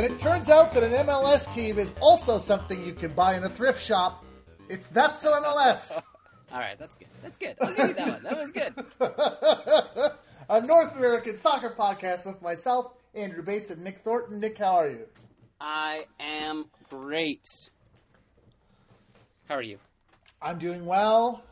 When it turns out that an MLS team is also something you can buy in a thrift shop, it's That's So MLS. All right, that's good. That's good. I'll give you that one. That was good. A North American soccer podcast with myself, Andrew Bates, and Nick Thornton. Nick, how are you? I am great. How are you? I'm doing well.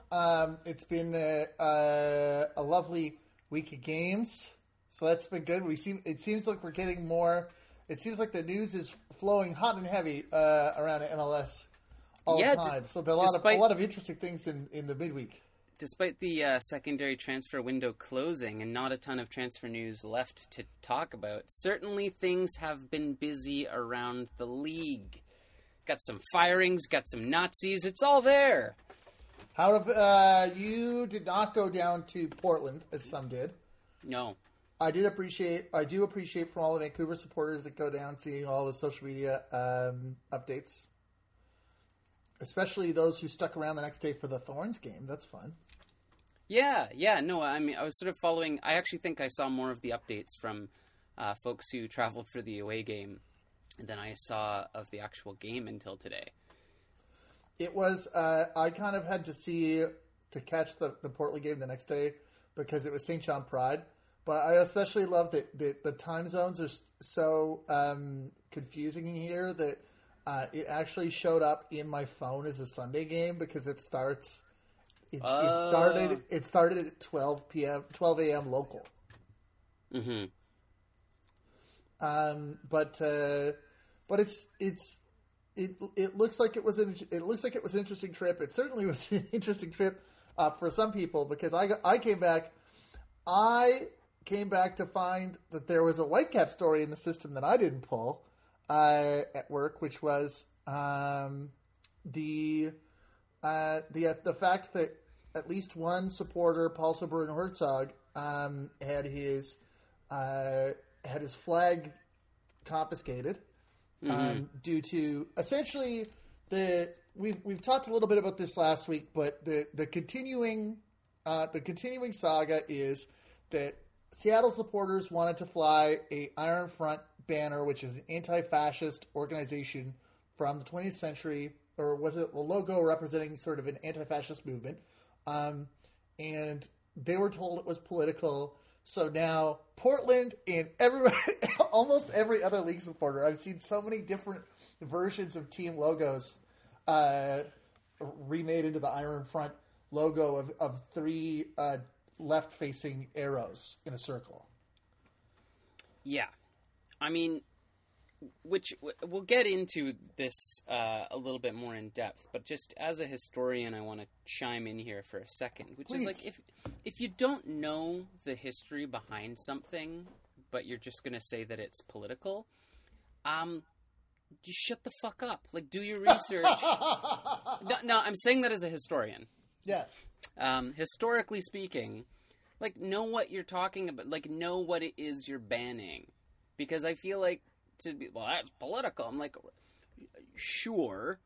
It's been a lovely week of games, so that's been good. It seems like we're getting more. It seems like the news is flowing hot and heavy around MLS all the time. So there are a lot of interesting things in the midweek. Despite the secondary transfer window closing and not a ton of transfer news left to talk about, certainly things have been busy around the league. Got some firings, got some Nazis. It's all there. How you did not go down to Portland, as some did. No. I do appreciate from all the Vancouver supporters that go down, seeing all the social media updates. Especially those who stuck around the next day for the Thorns game. That's fun. Yeah. No, I mean, I was sort of following. I actually think I saw more of the updates from folks who traveled for the away game than I saw of the actual game until today. It was, I kind of had to catch the Portland game the next day because it was St. John Pride. But I especially love that the time zones are so confusing here that it actually showed up in my phone as a Sunday game because it started at 12 a.m. local. Mm-hmm. But it looks like it was an interesting trip. It certainly was an interesting trip for some people because I came back to find that there was a Whitecap story in the system that I didn't pull at work, which was the fact that at least one supporter, Paul Sobrun Herzog, had his flag confiscated. Mm-hmm. Due to essentially we've talked a little bit about this last week, but the continuing saga is that Seattle supporters wanted to fly a Iron Front banner, which is an anti-fascist organization from the 20th century, or was it a logo representing sort of an anti-fascist movement? And they were told it was political. So now Portland and almost every other league supporter, I've seen so many different versions of team logos remade into the Iron Front logo of three left-facing arrows in a circle. Yeah. I mean, which we'll get into this a little bit more in depth, but just as a historian, I want to chime in here for a second, which Please. Is like if you don't know the history behind something, but you're just going to say that it's political, just shut the fuck up. Like, do your research. No, I'm saying that as a historian. Yes. Historically speaking, like, know what you're talking about. Like, know what it is you're banning. Because I feel like that's political. I'm like, sure.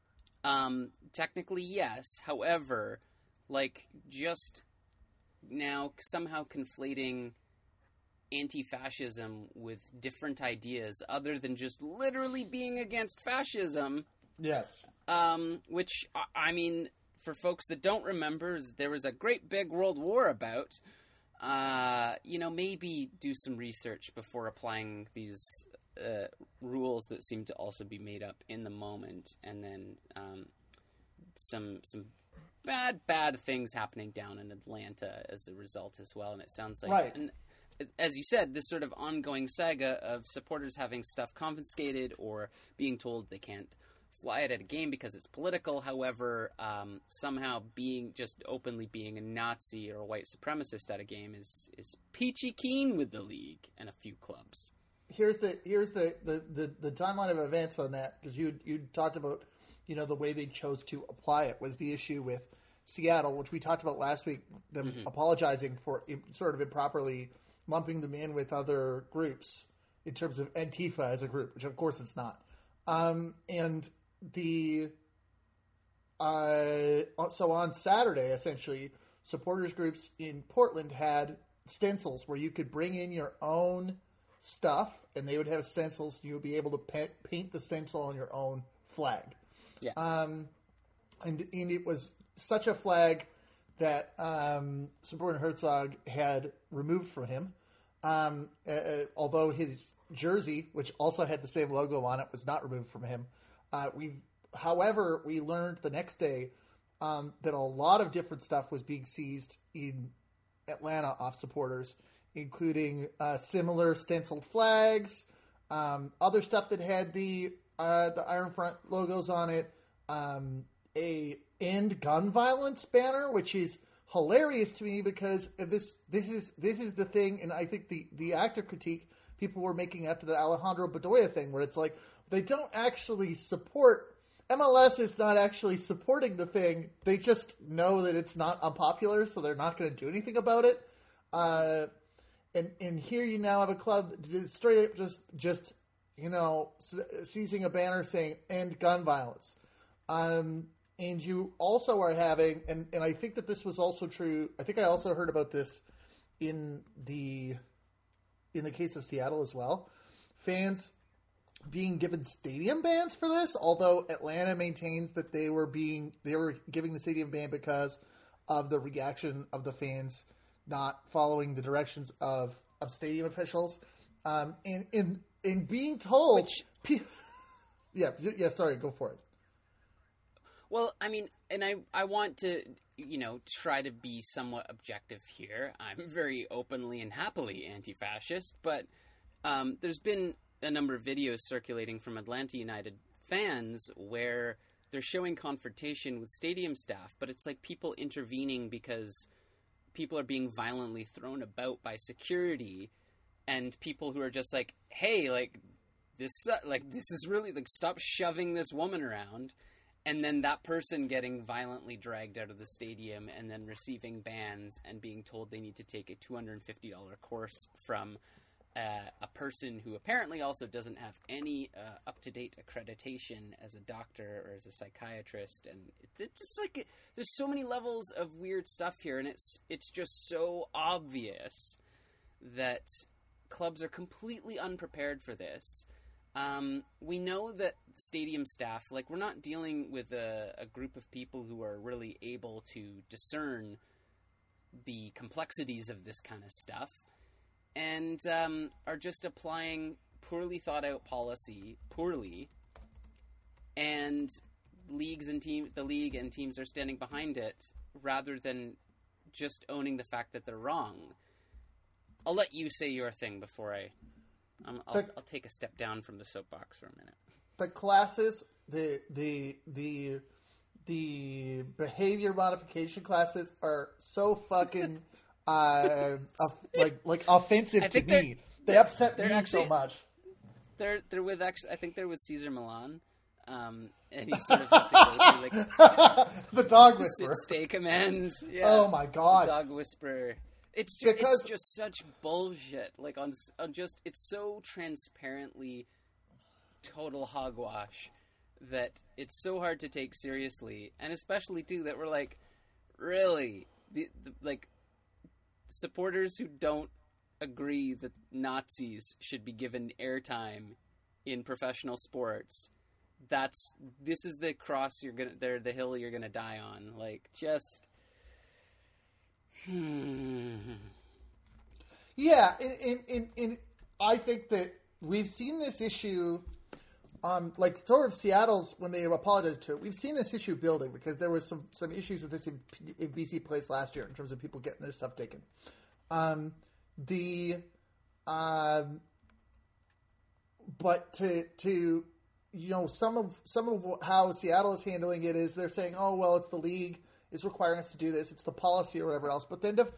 Technically, yes. However, like, just now somehow conflating anti-fascism with different ideas other than just literally being against fascism. Yes. Which, I mean, for folks that don't remember, there was a great big world war about. Maybe do some research before applying these rules that seem to also be made up in the moment, and then some bad things happening down in Atlanta as a result as well. And it sounds like, right. And as you said, this sort of ongoing saga of supporters having stuff confiscated or being told they can't fly it at a game because it's political. However, somehow openly being a Nazi or a white supremacist at a game is peachy keen with the league and a few clubs. Here's the timeline of events on that, because you talked about, you know, the way they chose to apply it was the issue with Seattle, which we talked about last week. Them mm-hmm. apologizing for sort of improperly lumping them in with other groups in terms of Antifa as a group, which of course it's not. So on Saturday, essentially, supporters groups in Portland had stencils where you could bring in your own stuff, and they would have stencils. You would be able to paint the stencil on your own flag. Yeah. And it was such a flag that Sobrun Herzog had removed from him. Although his jersey, which also had the same logo on it, was not removed from him. However, we learned the next day that a lot of different stuff was being seized in Atlanta off supporters, including similar stenciled flags, other stuff that had the Iron Front logos on it, a end gun violence banner, which is hilarious to me because this is the thing, and I think the active critique people were making after the Alejandro Bedoya thing, where it's like they don't actually support MLS is not actually supporting the thing. They just know that it's not unpopular, so they're not going to do anything about it. And here you now have a club that is straight up just seizing a banner saying "End gun violence." And you also are having, and I think that this was also true. I think I also heard about this in the case of Seattle as well. Fans being given stadium bans for this, although Atlanta maintains that they were giving the stadium ban because of the reaction of the fans not following the directions of stadium officials, and being told, sorry, go for it. Well, I mean, and I want to, try to be somewhat objective here. I'm very openly and happily anti-fascist, but there's been a number of videos circulating from Atlanta United fans where they're showing confrontation with stadium staff, but it's like people intervening because people are being violently thrown about by security and people who are just like, hey, this is really, stop shoving this woman around. And then that person getting violently dragged out of the stadium and then receiving bans and being told they need to take a $250 course from a person who apparently also doesn't have any up-to-date accreditation as a doctor or as a psychiatrist. And it's just like there's so many levels of weird stuff here, and it's just so obvious that clubs are completely unprepared for this. We know that stadium staff, we're not dealing with a group of people who are really able to discern the complexities of this kind of stuff and are just applying poorly thought out policy poorly, and the league and teams are standing behind it rather than just owning the fact that they're wrong. I'll let you say your thing before I'll take a step down from the soapbox for a minute. The classes, the behavior modification classes are so fucking offensive to me. They upset me so much. They're with I think they're with Cesar Millan, and he sort of had to go through the dog whisperer, stay commands. Yeah. Oh my god, the dog whisperer. It's just such bullshit. It's so transparently total hogwash that it's so hard to take seriously, and especially too that we're really the supporters who don't agree that Nazis should be given airtime in professional sports. This is the cross the hill you're gonna die on. Yeah, and I think that we've seen this issue, sort of Seattle's when they apologized to it. We've seen this issue building because there was some issues with this in BC Place last year in terms of people getting their stuff taken. But to some of how Seattle is handling it is they're saying, oh well, it's the league. Is requiring us to do this. It's the policy or whatever else. But then to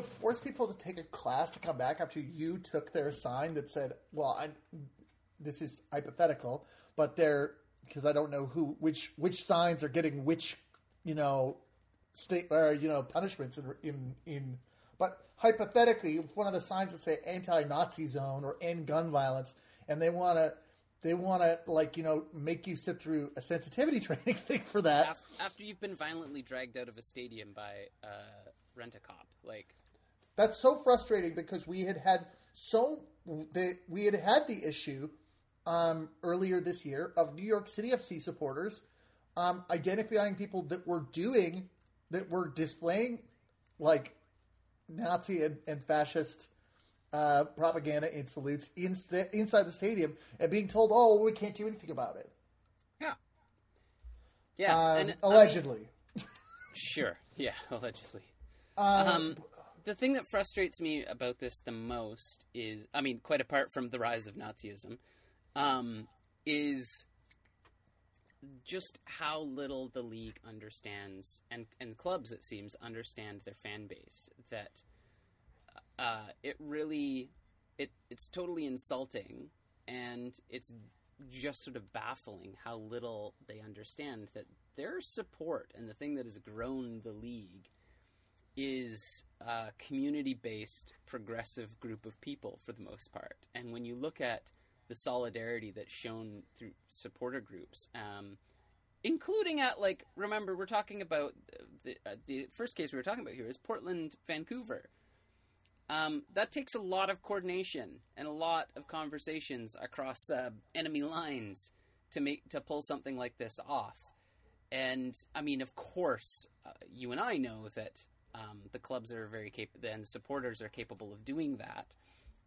force people to take a class to come back after you took their sign that said, well, this is hypothetical, but because I don't know which signs are getting which, state or punishments in. But hypothetically, if one of the signs that say anti-Nazi zone or end gun violence, and they want to make you sit through a sensitivity training thing for that. After you've been violently dragged out of a stadium by Rent-A-Cop. That's so frustrating because we had so we had had the issue earlier this year of New York City FC supporters identifying people that were displaying like Nazi and fascist propaganda and salutes inside the stadium and being told, "Oh, well, we can't do anything about it." Yeah. Yeah. And, allegedly. I mean, sure. Yeah. Allegedly. The thing that frustrates me about this the most is, I mean, quite apart from the rise of Nazism, is just how little the league understands, and clubs, it seems, understand their fan base. That it really, it's totally insulting, and it's just sort of baffling how little they understand that their support and the thing that has grown the league is a community-based, progressive group of people for the most part. And when you look at the solidarity that's shown through supporter groups, including at, like, remember, we're talking about, the first case we were talking about here is Portland, Vancouver. That takes a lot of coordination and a lot of conversations across enemy lines to pull something like this off. And, I mean, of course, you and I know that the clubs are very capable, and supporters are capable of doing that,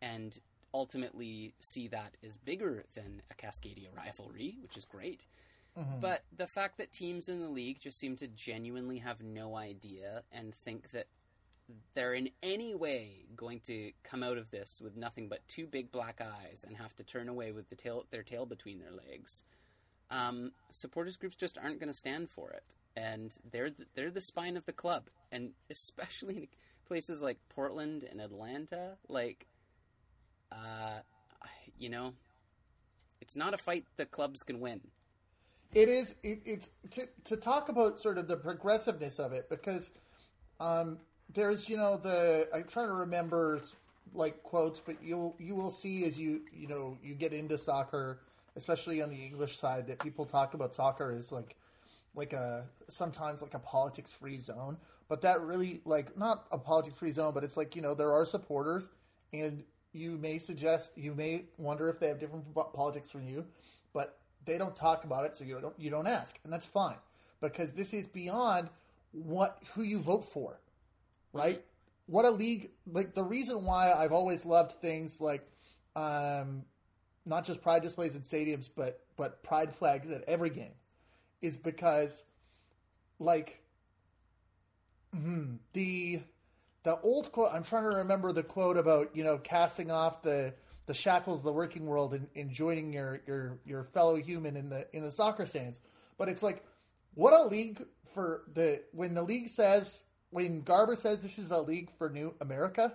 and ultimately see that as bigger than a Cascadia rivalry, which is great. Mm-hmm. But the fact that teams in the league just seem to genuinely have no idea and think that they're in any way going to come out of this with nothing but two big black eyes and have to turn away with their tail between their legs. Supporters groups just aren't going to stand for it. And they're the spine of the club, and especially in places like Portland and Atlanta, like, you know, it's not a fight the clubs can win. It is. It's to talk about sort of the progressiveness of it, because there's, you know, I'm trying to remember, like, quotes, but you will see as you get into soccer, especially on the English side, that people talk about soccer as sometimes a politics free zone, but that really, like, not a politics free zone, but it's like, you know, there are supporters, and you may wonder if they have different politics from you, but they don't talk about it. So you don't ask, and that's fine, because this is beyond who you vote for, right? Mm-hmm. What a league, like, the reason why I've always loved things like, not just pride displays in stadiums, but pride flags at every game, is because, like, the old quote, I'm trying to remember the quote about, you know, casting off the shackles of the working world and joining your fellow human in the soccer stands. But it's like, what a league for when Garber says this is a league for new America,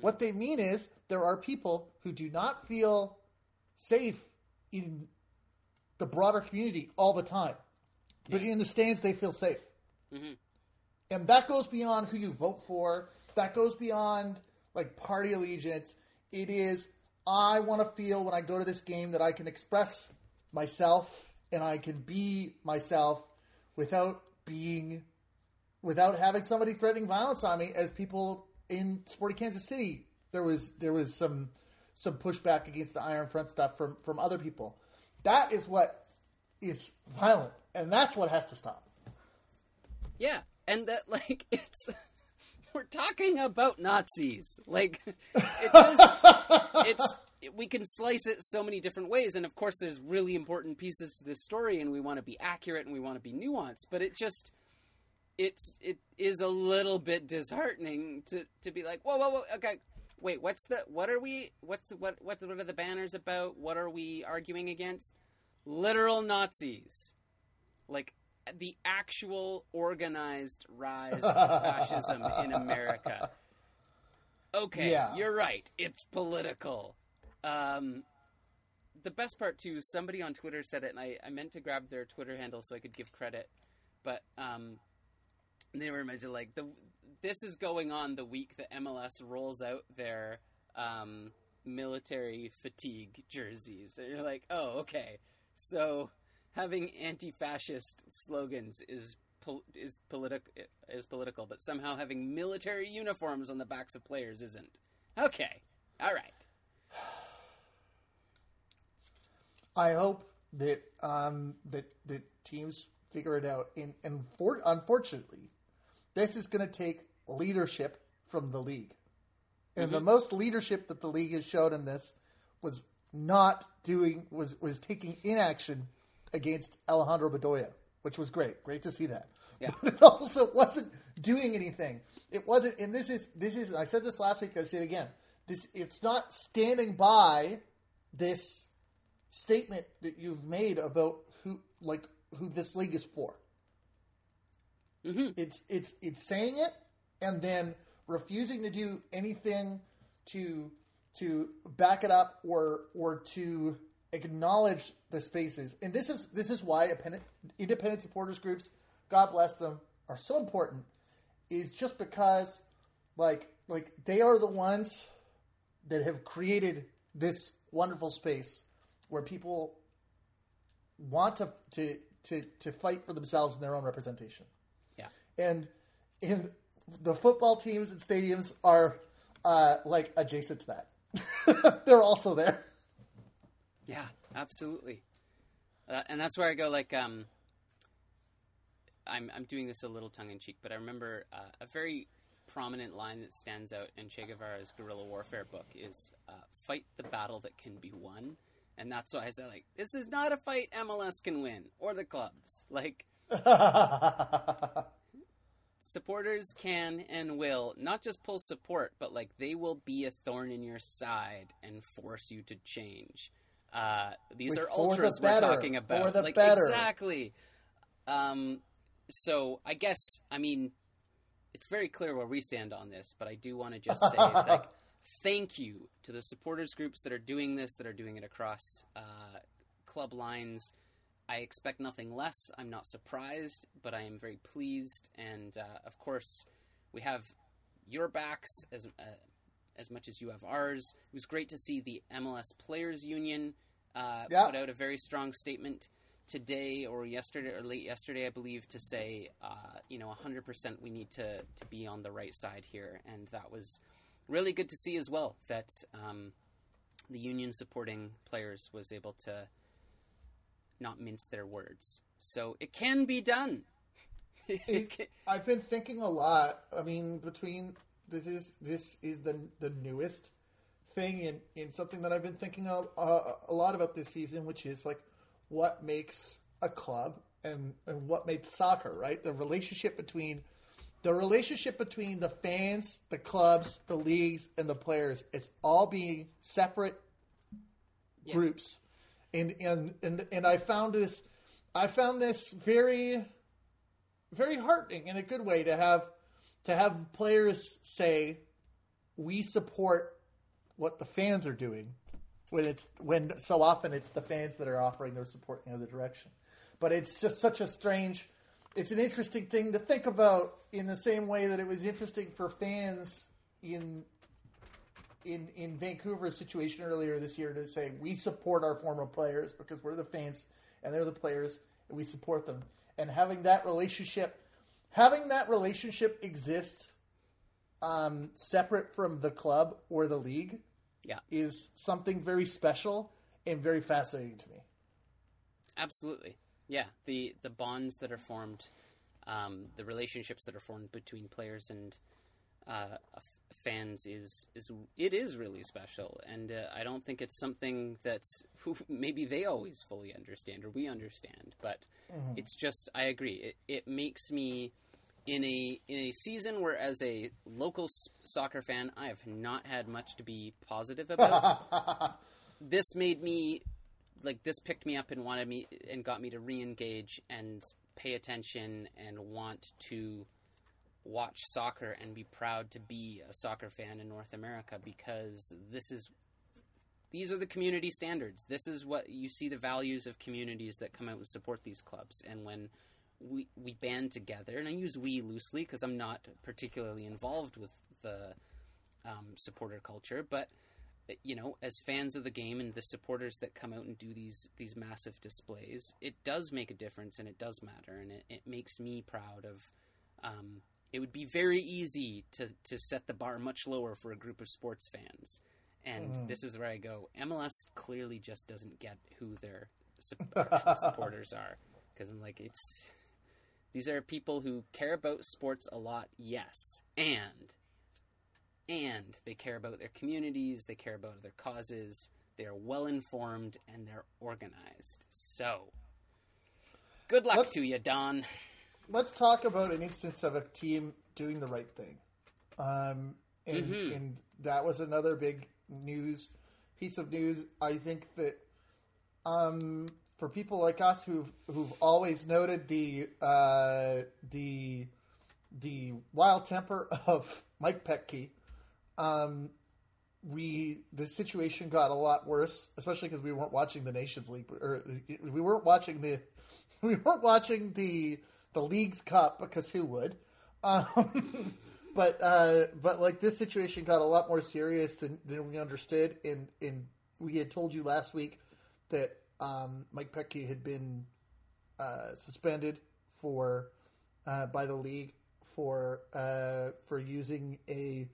what they mean is there are people who do not feel safe in the broader community all the time, but in the stands, they feel safe. Mm-hmm. And that goes beyond who you vote for. That goes beyond, like, party allegiance. It is, I want to feel when I go to this game that I can express myself and I can be myself without having somebody threatening violence on me, as people in Sporting Kansas City, there was some pushback against the Iron Front stuff from other people. That is what is violent, and that's what has to stop. Yeah, and that, like, it's... We're talking about Nazis. Like, it just... We can slice it so many different ways, and of course there's really important pieces to this story, and we want to be accurate, and we want to be nuanced, but it just... It is a little bit disheartening to be like, whoa, okay... Wait, what are the banners about? What are we arguing against? Literal Nazis. Like, the actual organized rise of fascism in America. Okay, yeah. You're right. It's political. The best part, too, somebody on Twitter said it, and I meant to grab their Twitter handle so I could give credit, but they were mentioned, like, this is going on the week that MLS rolls out their military fatigue jerseys. And you're like, oh, okay. So having anti-fascist slogans is political, but somehow having military uniforms on the backs of players isn't. Okay. All right. I hope that that teams figure it out. And unfortunately, this is going to take leadership from the league. And the most leadership that the league has shown in this was taking inaction against Alejandro Bedoya, which was great. Great to see that. Yeah. But it also wasn't doing anything. It wasn't, and this is I said this last week, I say it again. It's not standing by this statement that you've made about who this league is for. Mm-hmm. It's saying it and then refusing to do anything to back it up or to acknowledge the spaces. And this is why independent supporters groups, God bless them, are so important, is just because like they are the ones that have created this wonderful space where people want to fight for themselves and their own representation. Yeah. And in the football teams and stadiums are adjacent to that. They're also there. Yeah, absolutely. And that's where I go I'm doing this a little tongue in cheek, but I remember a very prominent line that stands out in Che Guevara's guerrilla warfare book is fight the battle that can be won. And that's why I said, this is not a fight MLS can win, or the clubs. Supporters can and will not just pull support, but, they will be a thorn in your side and force you to change. These are ultras we're talking about. For the better. Exactly. So I guess, it's very clear where we stand on this, but I do want to just say, thank you to the supporters groups that are doing this, that are doing it across club lines. I expect nothing less. I'm not surprised, but I am very pleased. And, of course, we have your backs as much as you have ours. It was great to see the MLS Players Union put out a very strong statement today or yesterday or late yesterday, I believe, to say, 100% we need to be on the right side here. And that was really good to see as well that the union supporting players was able to not mince their words. So it can be done. I've been thinking a lot. This is the newest thing and something that I've been thinking a lot about this season, which is what makes a club and what makes soccer, right? The relationship between the fans, the clubs, the leagues, and the players is all being separate groups. And I found this very, very heartening in a good way to have players say, we support what the fans are doing when so often it's the fans that are offering their support in the other direction. But it's just such a strange, it's an interesting thing to think about in the same way that it was interesting for fans in Vancouver's situation earlier this year to say, we support our former players because we're the fans and they're the players and we support them. And having that relationship exist separate from the club or the league is something very special and very fascinating to me. Absolutely. Yeah. The bonds that are formed, the relationships that are formed between players and fans is really special, and I don't think it's something that's maybe they always fully understand or we understand, but it's just, I agree, it makes me in a season where as a local soccer fan I have not had much to be positive about. This made me this picked me up and wanted me and got me to re-engage and pay attention and want to watch soccer and be proud to be a soccer fan in North America, because these are the community standards. This is what you see, the values of communities that come out and support these clubs. And when we band together, and I use we loosely because I'm not particularly involved with the supporter culture, but as fans of the game and the supporters that come out and do these massive displays, it does make a difference and it does matter. And it makes me proud of, it would be very easy to set the bar much lower for a group of sports fans. And this is where I go, MLS clearly just doesn't get who their actual supporters are. Because I'm like, it's... These are people who care about sports a lot, yes. And they care about their communities, they care about their causes, they are well-informed, and they're organized. So, good luck to you, Don. Let's talk about an instance of a team doing the right thing. And that was another big piece of news. I think that... for people like us who've always noted the wild temper of Mike Petke, the situation got a lot worse, especially because we weren't watching the Nations League, or we weren't watching the League's Cup, because who would? But like, this situation got a lot more serious than we understood, and we had told you last week that. Mike Petke had been suspended by the league for using a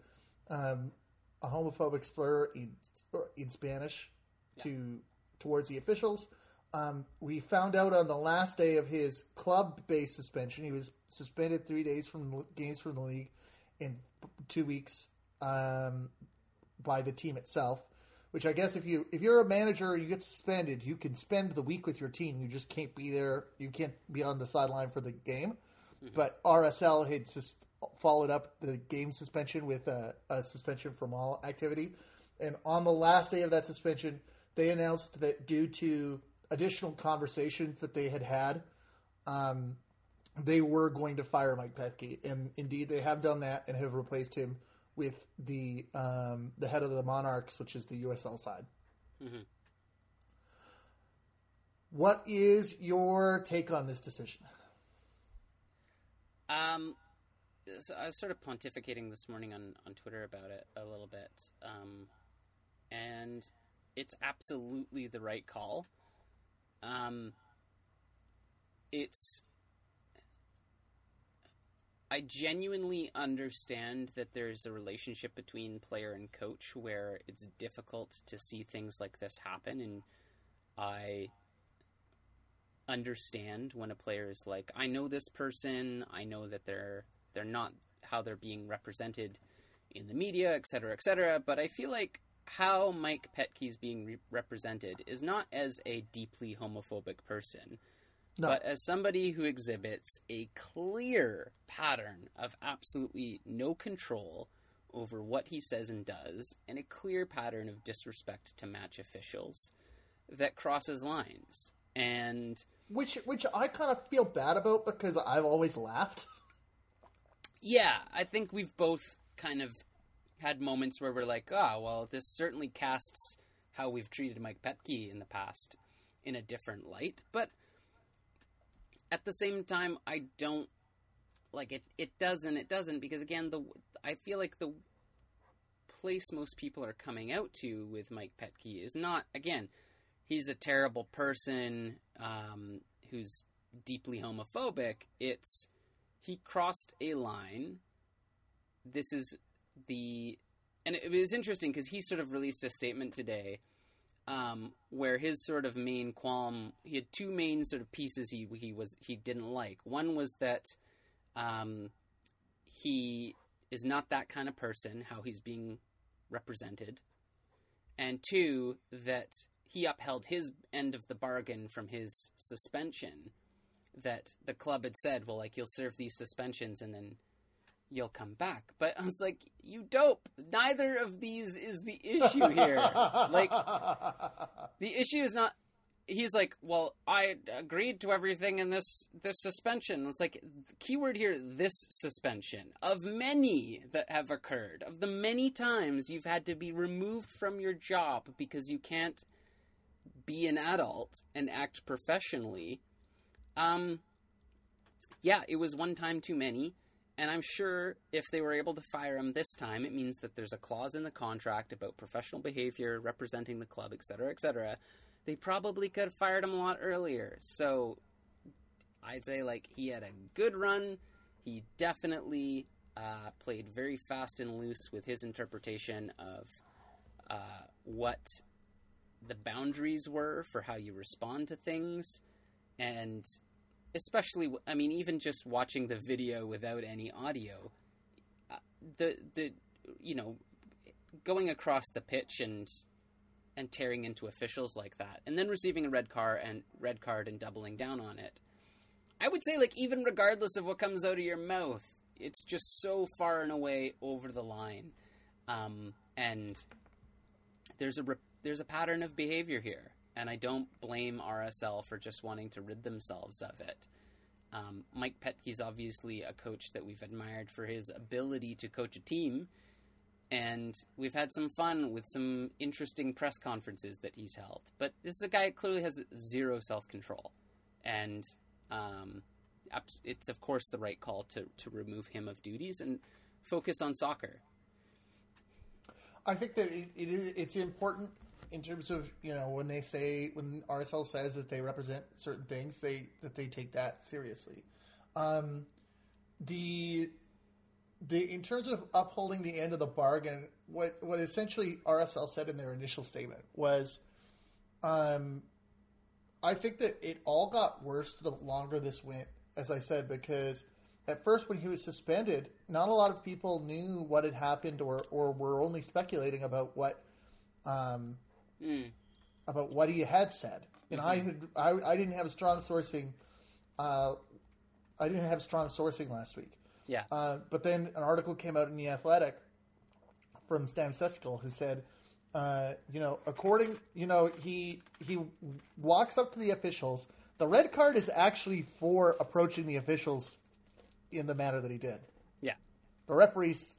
homophobic slur in Spanish towards the officials. We found out on the last day of his club-based suspension, he was suspended 3 days from games from the league and 2 weeks by the team itself. Which I guess if you're a manager and you get suspended, you can spend the week with your team. You just can't be there. You can't be on the sideline for the game. Mm-hmm. But RSL had followed up the game suspension with a suspension from all activity. And on the last day of that suspension, they announced that due to additional conversations that they had had, they were going to fire Mike Petke. And indeed, they have done that and have replaced him with the head of the Monarchs, which is the USL side. Mm-hmm. What is your take on this decision? So I was sort of pontificating this morning on Twitter about it a little bit. And it's absolutely the right call. I genuinely understand that there's a relationship between player and coach where it's difficult to see things like this happen. And I understand when a player is like, I know this person, I know that they're not how they're being represented in the media, et cetera, but I feel like how Mike Petke's being represented is not as a deeply homophobic person. No. But as somebody who exhibits a clear pattern of absolutely no control over what he says and does, and a clear pattern of disrespect to match officials that crosses lines. And which I kind of feel bad about, because I've always laughed. Yeah, I think we've both kind of had moments where we're like, oh, well, this certainly casts how we've treated Mike Petke in the past in a different light. But at the same time, I don't like it. It doesn't, because again, I feel like the place most people are coming out to with Mike Petke is not, again, he's a terrible person who's deeply homophobic. It's he crossed a line. This is and it was interesting because he sort of released a statement today. Where his sort of main qualm, he had two main sort of pieces he didn't like. One was that he is not that kind of person, how he's being represented, and two, that he upheld his end of the bargain from his suspension, that the club had said, well, like, you'll serve these suspensions and then you'll come back. But I was like, you dope. Neither of these is the issue here. Like, the issue is not... He's like, well, I agreed to everything in this suspension. It's like, keyword here, this suspension. Of many that have occurred, of the many times you've had to be removed from your job because you can't be an adult and act professionally. Yeah, it was one time too many. And I'm sure if they were able to fire him this time, it means that there's a clause in the contract about professional behavior, representing the club, et cetera, they probably could have fired him a lot earlier. So I'd say, like, he had a good run. He definitely played very fast and loose with his interpretation of what the boundaries were for how you respond to things. And especially, I mean, even just watching the video without any audio, you know, going across the pitch and tearing into officials like that, and then receiving a red card and doubling down on it. I would say, like, even regardless of what comes out of your mouth, it's just so far and away over the line. And there's a pattern of behavior here, and I don't blame RSL for just wanting to rid themselves of it. Mike Petke's obviously a coach that we've admired for his ability to coach a team, and we've had some fun with some interesting press conferences that he's held. But this is a guy that clearly has zero self-control, and it's, of course, the right call to remove him of duties and focus on soccer. I think that it's important in terms of, you know, when RSL says that they represent certain things, that they take that seriously. In terms of upholding the end of the bargain, what essentially RSL said in their initial statement was, I think that it all got worse the longer this went, as I said, because at first when he was suspended, not a lot of people knew what had happened or were only speculating about what he had said. And I didn't have strong sourcing. I didn't have strong sourcing last week. Yeah. But then an article came out in The Athletic from Stan Sechkel who said, he walks up to the officials. The red card is actually for approaching the officials in the manner that he did. Yeah. The referees,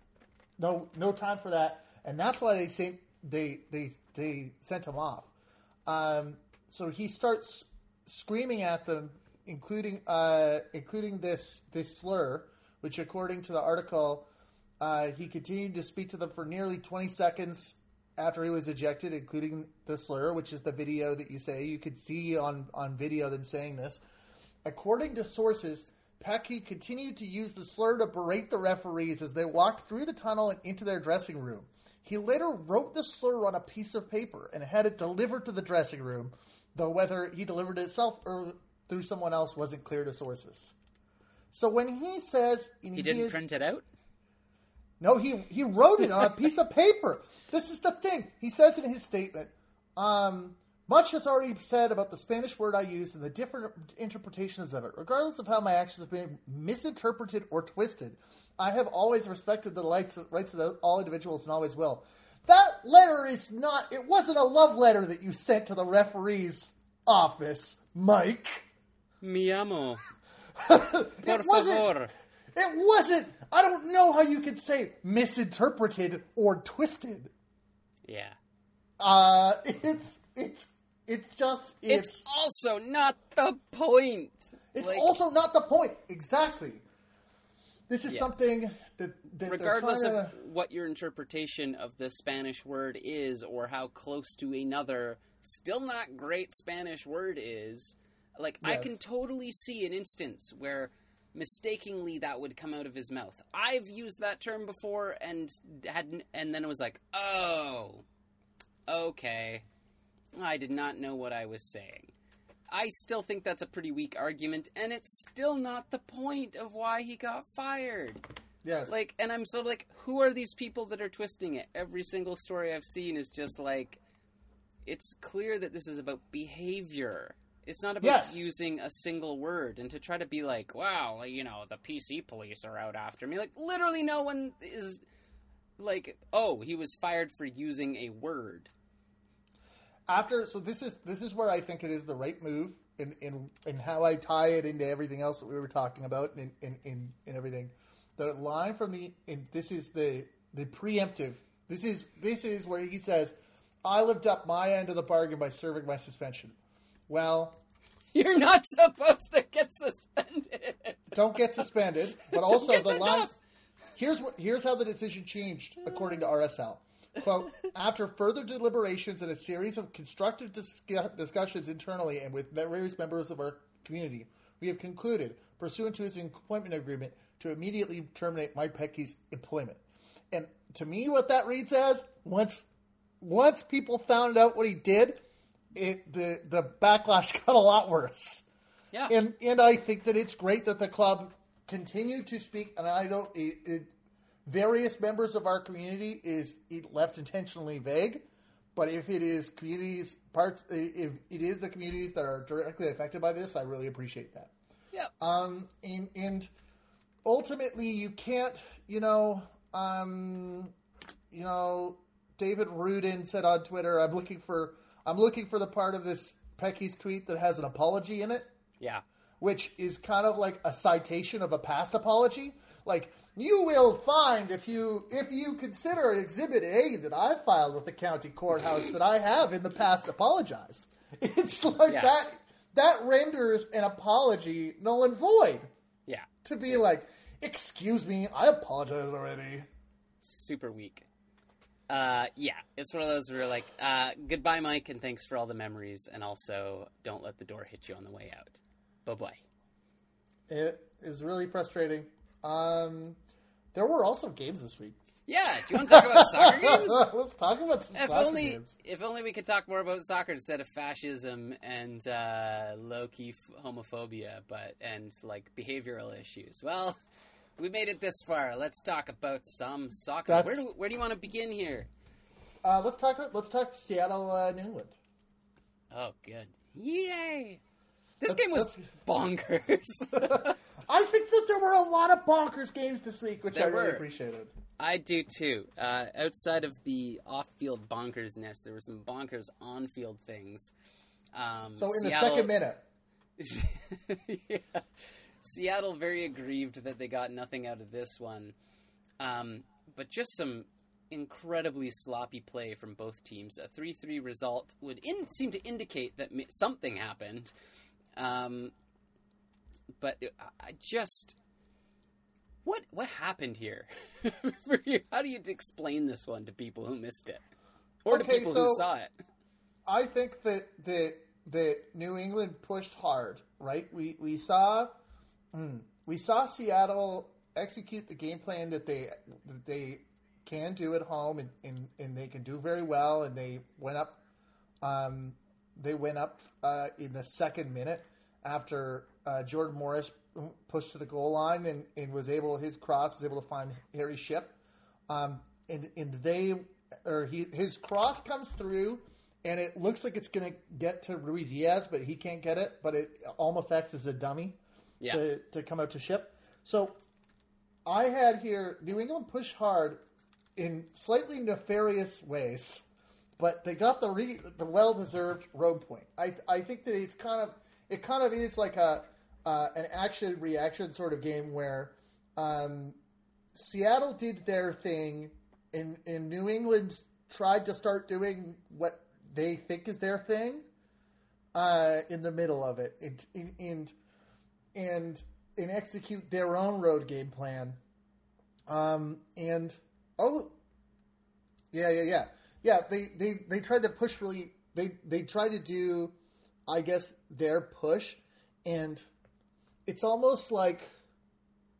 no time for that. And that's why they sent him off. So he starts screaming at them, including this slur, which according to the article, he continued to speak to them for nearly 20 seconds after he was ejected, including the slur, which is the video that you say you could see on video them saying this. According to sources, Petke continued to use the slur to berate the referees as they walked through the tunnel and into their dressing room. He later wrote the slur on a piece of paper and had it delivered to the dressing room, though whether he delivered it himself or through someone else wasn't clear to sources. So when he says... He didn't print it out? No, he wrote it on a piece of paper. This is the thing. He says in his statement, much has already been said about the Spanish word I used and the different interpretations of it. Regardless of how my actions have been misinterpreted or twisted, I have always respected the rights of all individuals and always will. That letter it wasn't a love letter that you sent to the referee's office, Mike. Mi amo. Por favor. It wasn't. I don't know how you could say misinterpreted or twisted. Yeah. It's also not the point. It's also not the point. Exactly. This is something that regardless of what your interpretation of the Spanish word is or how close to another still not great Spanish word is, like, yes. I can totally see an instance where mistakenly that would come out of his mouth. I've used that term before and then it was like, oh, okay. I did not know what I was saying. I still think that's a pretty weak argument, and it's still not the point of why he got fired. Yes. Like, and I'm sort of like, who are these people that are twisting it? Every single story I've seen is just like, it's clear that this is about behavior. It's not about using a single word, and to try to be like, wow, you know, the PC police are out after me. Like, literally no one is like, oh, he was fired for using a word. So this is where I think it is the right move in how I tie it into everything else that we were talking about and in everything. The line from this is the preemptive. This is where he says, I lived up my end of the bargain by serving my suspension. Well, you're not supposed to get suspended. Don't get suspended. But also the line. Here's how the decision changed, according to RSL. Quote, after further deliberations and a series of constructive discussions internally and with various members of our community, we have concluded, pursuant to his employment agreement, to immediately terminate Mike Petke's employment. And to me, what that reads as, once once people found out what he did, the backlash got a lot worse. Yeah. And I think that it's great that the club continued to speak, and I don't... various members of our community is left intentionally vague, but if it is communities parts, if it is the communities that are directly affected by this, I really appreciate that. Yeah. And ultimately, you can't, David Rudin said on Twitter, "I'm looking for the part of this Petke's tweet that has an apology in it." Yeah. Which is kind of like a citation of a past apology. Like, you will find if you consider Exhibit A that I filed with the county courthouse that I have in the past apologized. It's like that renders an apology null and void. Yeah. To be like, excuse me, I apologize already. Super weak. It's one of those where like, goodbye, Mike, and thanks for all the memories, and also don't let the door hit you on the way out. Bye-bye. It is really frustrating. There were also games this week. Yeah, do you want to talk about soccer games? Let's talk about some soccer games. If only we could talk more about soccer instead of fascism and low-key homophobia, and like behavioral issues. Well, we made it this far. Let's talk about some soccer. Where do you want to begin here? Let's talk Seattle, New England. Oh, good! Yay! This game was bonkers. I think that there were a lot of bonkers games this week, which I really appreciated. I do, too. Outside of the off-field bonkersness, there were some bonkers on-field things. The second minute. Yeah. Seattle very aggrieved that they got nothing out of this one. But just some incredibly sloppy play from both teams. A 3-3 result would seem to indicate that something happened. But I just, what happened here? How do you explain this one to people who missed it, or to people who saw it? I think that New England pushed hard, right? We saw Seattle execute the game plan that they can do at home, and they can do very well, and they went up. They went up in the second minute after Jordan Morris pushed to the goal line and his cross was able to find Harry Shipp. His cross comes through, and it looks like it's going to get to Ruiz Diaz, but he can't get it. But it almost acts as a dummy to come out to Shipp. So I had here New England push hard in slightly nefarious ways, but they got the well-deserved road point. I think that it's kind of is like an action-reaction sort of game where Seattle did their thing, and New England tried to start doing what they think is their thing in the middle of it, and execute their own road game plan. They tried to push really. They tried to do, I guess, their push, and it's almost like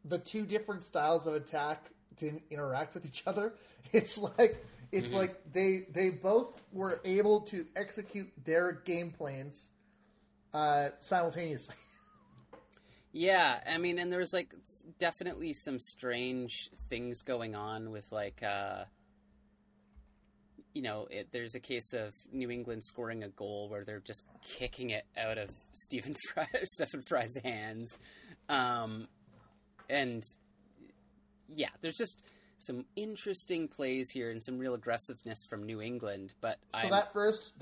the two different styles of attack didn't interact with each other. It's mm-hmm. like they both were able to execute their game plans simultaneously. Yeah, I mean, and there was like definitely some strange things going on with like. There's a case of New England scoring a goal where they're just kicking it out of Stefan Frei's hands. There's just some interesting plays here and some real aggressiveness from New England. But that first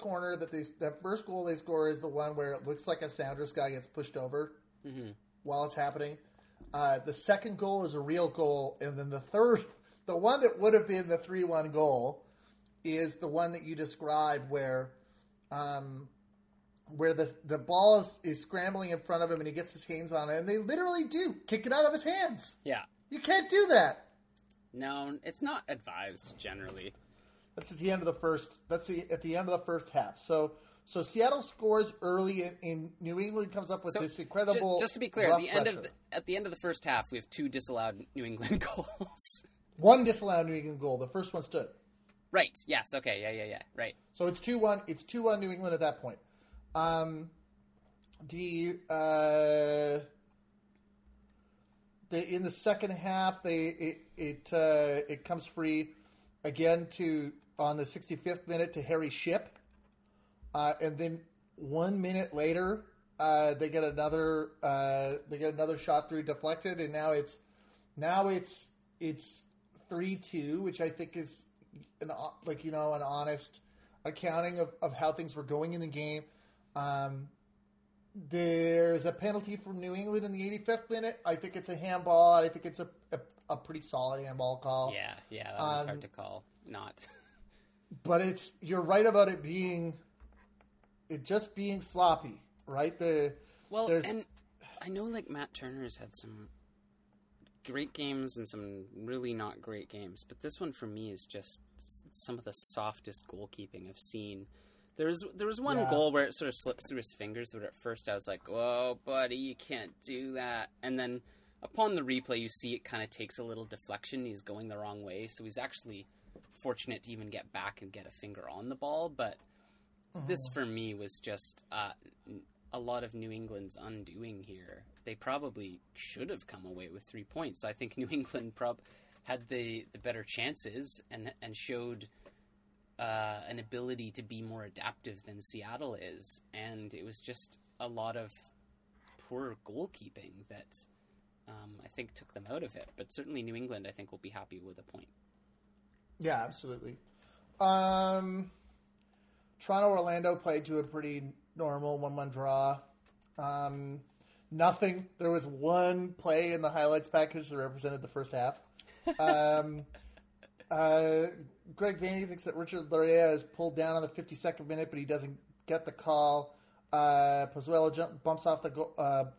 goal they score is the one where it looks like a Sounders guy gets pushed over mm-hmm. while it's happening. The second goal is a real goal. And then the third, the one that would have been the 3-1 goal, is the one that you described where the ball is scrambling in front of him and he gets his hands on it, and they literally do kick it out of his hands. Yeah. You can't do that. No, it's not advised generally. That's at the end of the first half. So Seattle scores early and New England comes up with this incredible just to be clear, at the end of the first half we have two disallowed New England goals. One disallowed New England goal. The first one stood. Right. Yes. Okay. Yeah. Right. So it's 2-1. It's 2-1 New England at that point. In the second half, it comes free again on the 65th minute to Harry Shipp, and then 1 minute later they get another shot through deflected, and now it's 3-2, which I think is an honest accounting of how things were going in the game. There's a penalty from New England in the 85th minute. I think it's a handball. I think it's a pretty solid handball call. Yeah, that was hard to call. Not. But you're right about it being, it just being sloppy, right? And I know like Matt Turner has had some great games and some really not great games, but this one for me is just some of the softest goalkeeping I've seen. There was one goal where it sort of slipped through his fingers, but at first I was like, "Oh, buddy, you can't do that." And then upon the replay, you see it kind of takes a little deflection. He's going the wrong way, so he's actually fortunate to even get back and get a finger on the ball. But this, for me, was just a lot of New England's undoing here. They probably should have come away with 3 points. I think New England had the better chances and showed an ability to be more adaptive than Seattle is, and it was just a lot of poor goalkeeping that I think took them out of it. But certainly New England, I think, will be happy with a point. Yeah, absolutely. Toronto-Orlando played to a pretty normal 1-1 draw. Nothing. There was one play in the highlights package that represented the first half. Greg Vanney thinks that Richard Larea is pulled down on the 52nd minute, but he doesn't get the call. Pozzuolo bumps off the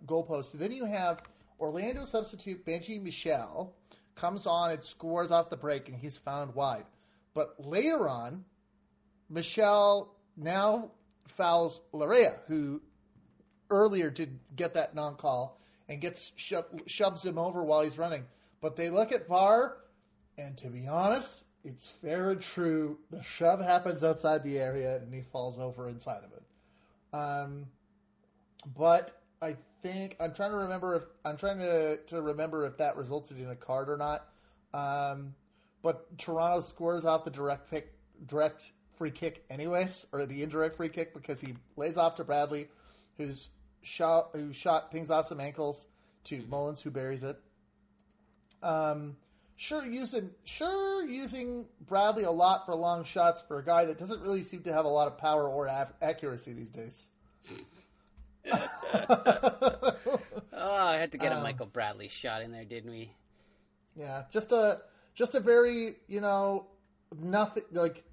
goalpost. Then you have Orlando substitute Benji Michel comes on and scores off the break, and he's found wide. But later on, Michel now fouls Larea, who earlier did get that non-call, and shoves him over while he's running. But they look at VAR, and to be honest, it's fair and true. The shove happens outside the area, and he falls over inside of it. But I think I'm trying to remember if that resulted in a card or not. But Toronto scores off the direct free kick, anyways, or the indirect free kick, because he lays off to Bradley, who pings off some ankles to Mullins, who buries it. Using Bradley a lot for long shots for a guy that doesn't really seem to have a lot of power or accuracy these days. I had to get a Michael Bradley shot in there, didn't we? Yeah, just a very, nothing, like,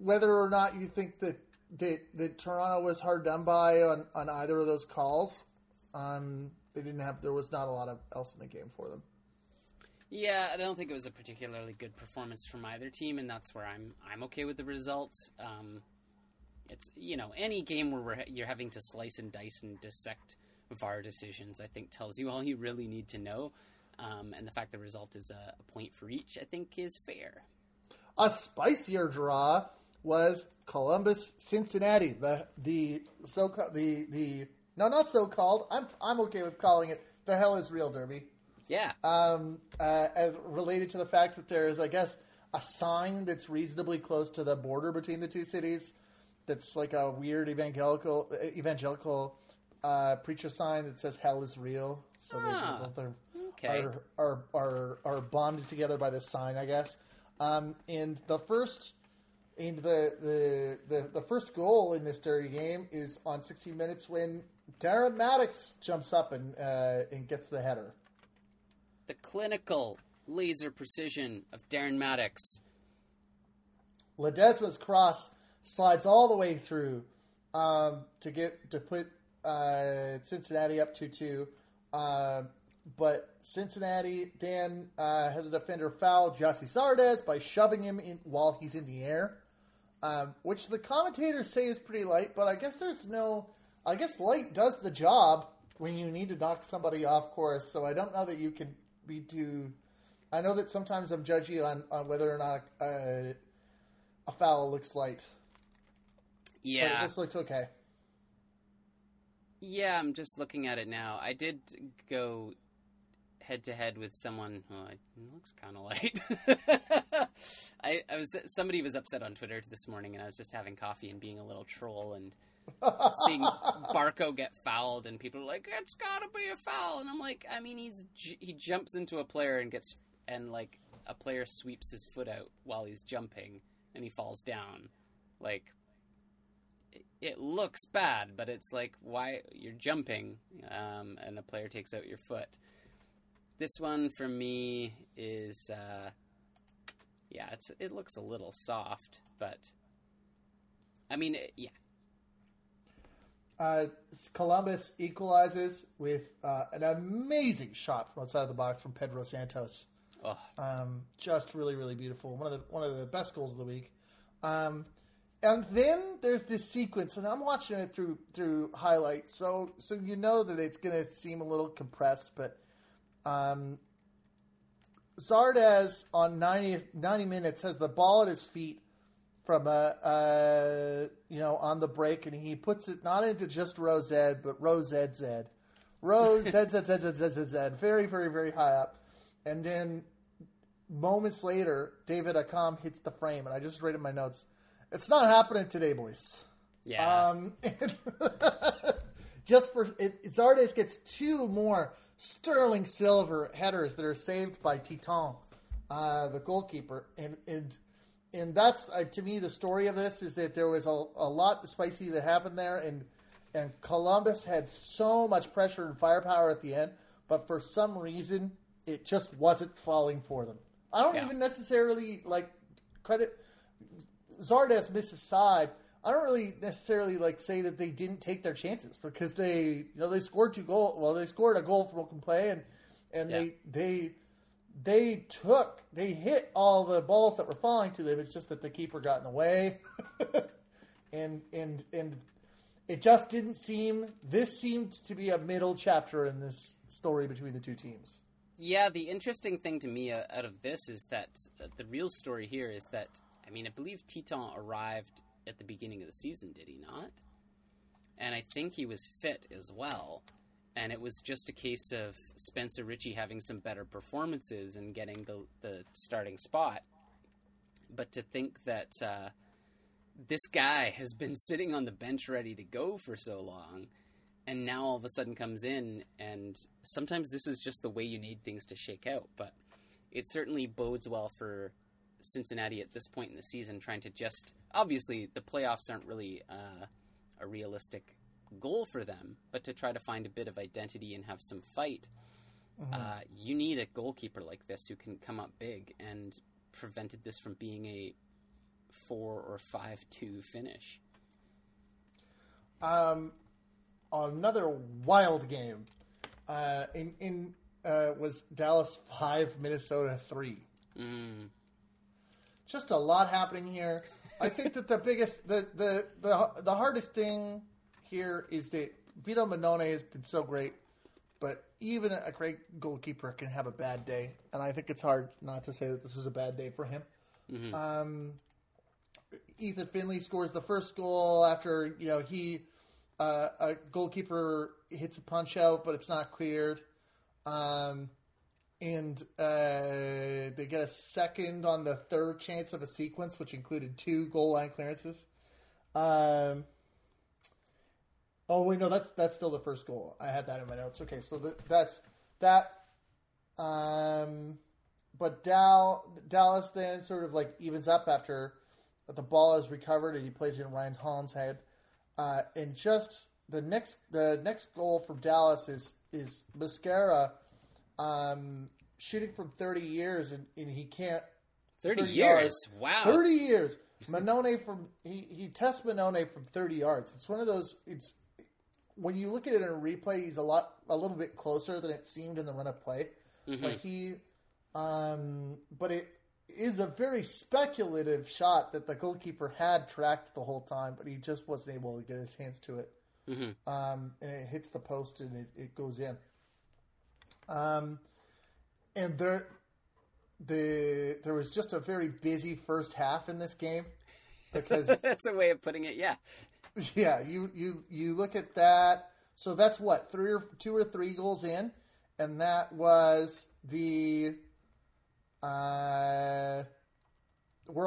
whether or not you think that Toronto was hard done by on either of those calls, there was not a lot else in the game for them. Yeah, I don't think it was a particularly good performance from either team, and that's where I'm okay with the results. It's any game where you're having to slice and dice and dissect VAR decisions, I think, tells you all you really need to know. And the fact the result is a point for each, I think, is fair. A spicier draw was Columbus-Cincinnati. Not so-called. I'm okay with calling it the Hell Is Real Derby. Yeah. As related to the fact that there is, I guess, a sign that's reasonably close to the border between the two cities. That's like a weird evangelical preacher sign that says "Hell is real." So they both are bonded together by this sign, I guess. And the first goal in this derby game is on 60 Minutes when Darren Maddox jumps up and gets the header. The clinical laser precision of Darren Maddox. Ledesma's cross slides all the way through to put Cincinnati up 2-2. But Cincinnati then has a defender foul Jussie Zardes by shoving him in while he's in the air, which the commentators say is pretty light. But I guess light does the job when you need to knock somebody off course. So I don't know that you can be too... I know that sometimes I'm judgy on whether or not a foul looks light. Yeah. But this looked okay. Yeah, I'm just looking at it now. I did go head-to-head with someone who it looks kind of light. Somebody was upset on Twitter this morning, and I was just having coffee and being a little troll and seeing Barco get fouled, and people are like, it's gotta be a foul. And I'm like, I mean, he jumps into a player and gets, and like a player sweeps his foot out while he's jumping and he falls down. Like, it looks bad, but it's like, why you're jumping, and a player takes out your foot. This one for me is, yeah, it looks a little soft, but I mean, yeah. Columbus equalizes with an amazing shot from outside of the box from Pedro Santos. Oh. Just really, really beautiful. One of the best goals of the week. And then there's this sequence, and I'm watching it through highlights, so you know that it's going to seem a little compressed, but Zardes on 90 minutes has the ball at his feet from on the break, and he puts it not into just Rosed, but Rose Z, very, very, very high up. And then moments later, David Akam hits the frame, and I just read in my notes, it's not happening today, boys. Yeah. Zardes gets two more sterling silver headers that are saved by Titan, the goalkeeper, and that's to me the story of this is that there was a lot spicy that happened there, and Columbus had so much pressure and firepower at the end, but for some reason it just wasn't falling for them. I don't even necessarily credit Zardes misses side. I don't really necessarily say that they didn't take their chances because they, they scored two goals. Well, they scored a goal from open play, and they hit all the balls that were falling to them. It's just that the keeper got in the way, and it just didn't seem. This seemed to be a middle chapter in this story between the two teams. Yeah, the interesting thing to me out of this is that the real story here is that I believe Titan arrived at the beginning of the season, did he not? And I think he was fit as well. And it was just a case of Spencer Ritchie having some better performances and getting the starting spot. But to think that this guy has been sitting on the bench ready to go for so long, and now all of a sudden comes in, and sometimes this is just the way you need things to shake out. But it certainly bodes well for Cincinnati at this point in the season, trying to just, obviously the playoffs aren't really a realistic goal for them, but to try to find a bit of identity and have some fight, you need a goalkeeper like this who can come up big, and prevented this from being a 4 or 5-2 finish. Another wild game was Dallas 5, Minnesota 3. Just a lot happening here. I think that the biggest, the hardest thing here is that Vito Manone has been so great, but even a great goalkeeper can have a bad day, and I think it's hard not to say that this was a bad day for him. Mm-hmm. Ethan Finley scores the first goal after a goalkeeper hits a punch out, but it's not cleared. And they get a second on the third chance of a sequence, which included 2 goal line clearances. That's still the first goal. I had that in my notes. Okay, so that's that. But Dallas then sort of evens up after the ball is recovered and he plays it in Ryan Holland's head. And just the next goal from Dallas is Mascara. Shooting from 30 years and he can't. 30 years? Yards. Wow. 30 years. Manone he tests Manone from 30 yards. It's one of those, when you look at it in a replay, he's a little bit closer than it seemed in the run of play. Mm-hmm. But it is a very speculative shot that the goalkeeper had tracked the whole time, but he just wasn't able to get his hands to it. Mm-hmm. And it hits the post and it goes in. And there was just a very busy first half in this game. because that's a way of putting it. Yeah. Yeah. You look at that. So that's what, two or three goals in. And that was the, we're on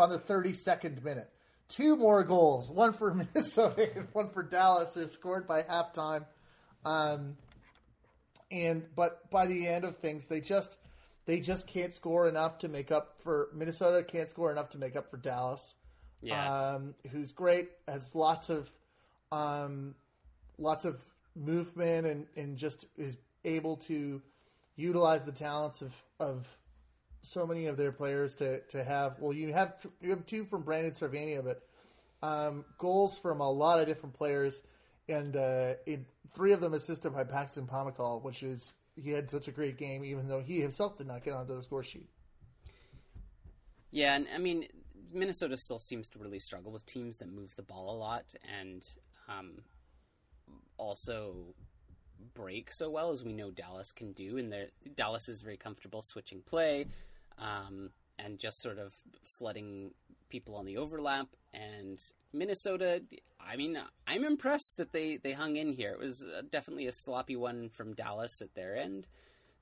the 32nd minute. Two more goals, one for Minnesota and one for Dallas, who scored by halftime. But by the end of things, they just can't score enough to make up for Minnesota. Can't score enough to make up for Dallas. Yeah. Who's great, has lots of movement and just is able to utilize the talents of so many of their players to have. Well, you have two from Brandon Cervania, but goals from a lot of different players, and three of them assisted by Paxton Pomacall, which is, he had such a great game, even though he himself did not get onto the score sheet. Yeah, and I mean, Minnesota still seems to really struggle with teams that move the ball a lot and also break so well, as we know Dallas can do. And Dallas is very comfortable switching play and just sort of flooding people on the overlap. And Minnesota, I mean, I'm impressed that they hung in here. It was definitely a sloppy one from Dallas at their end.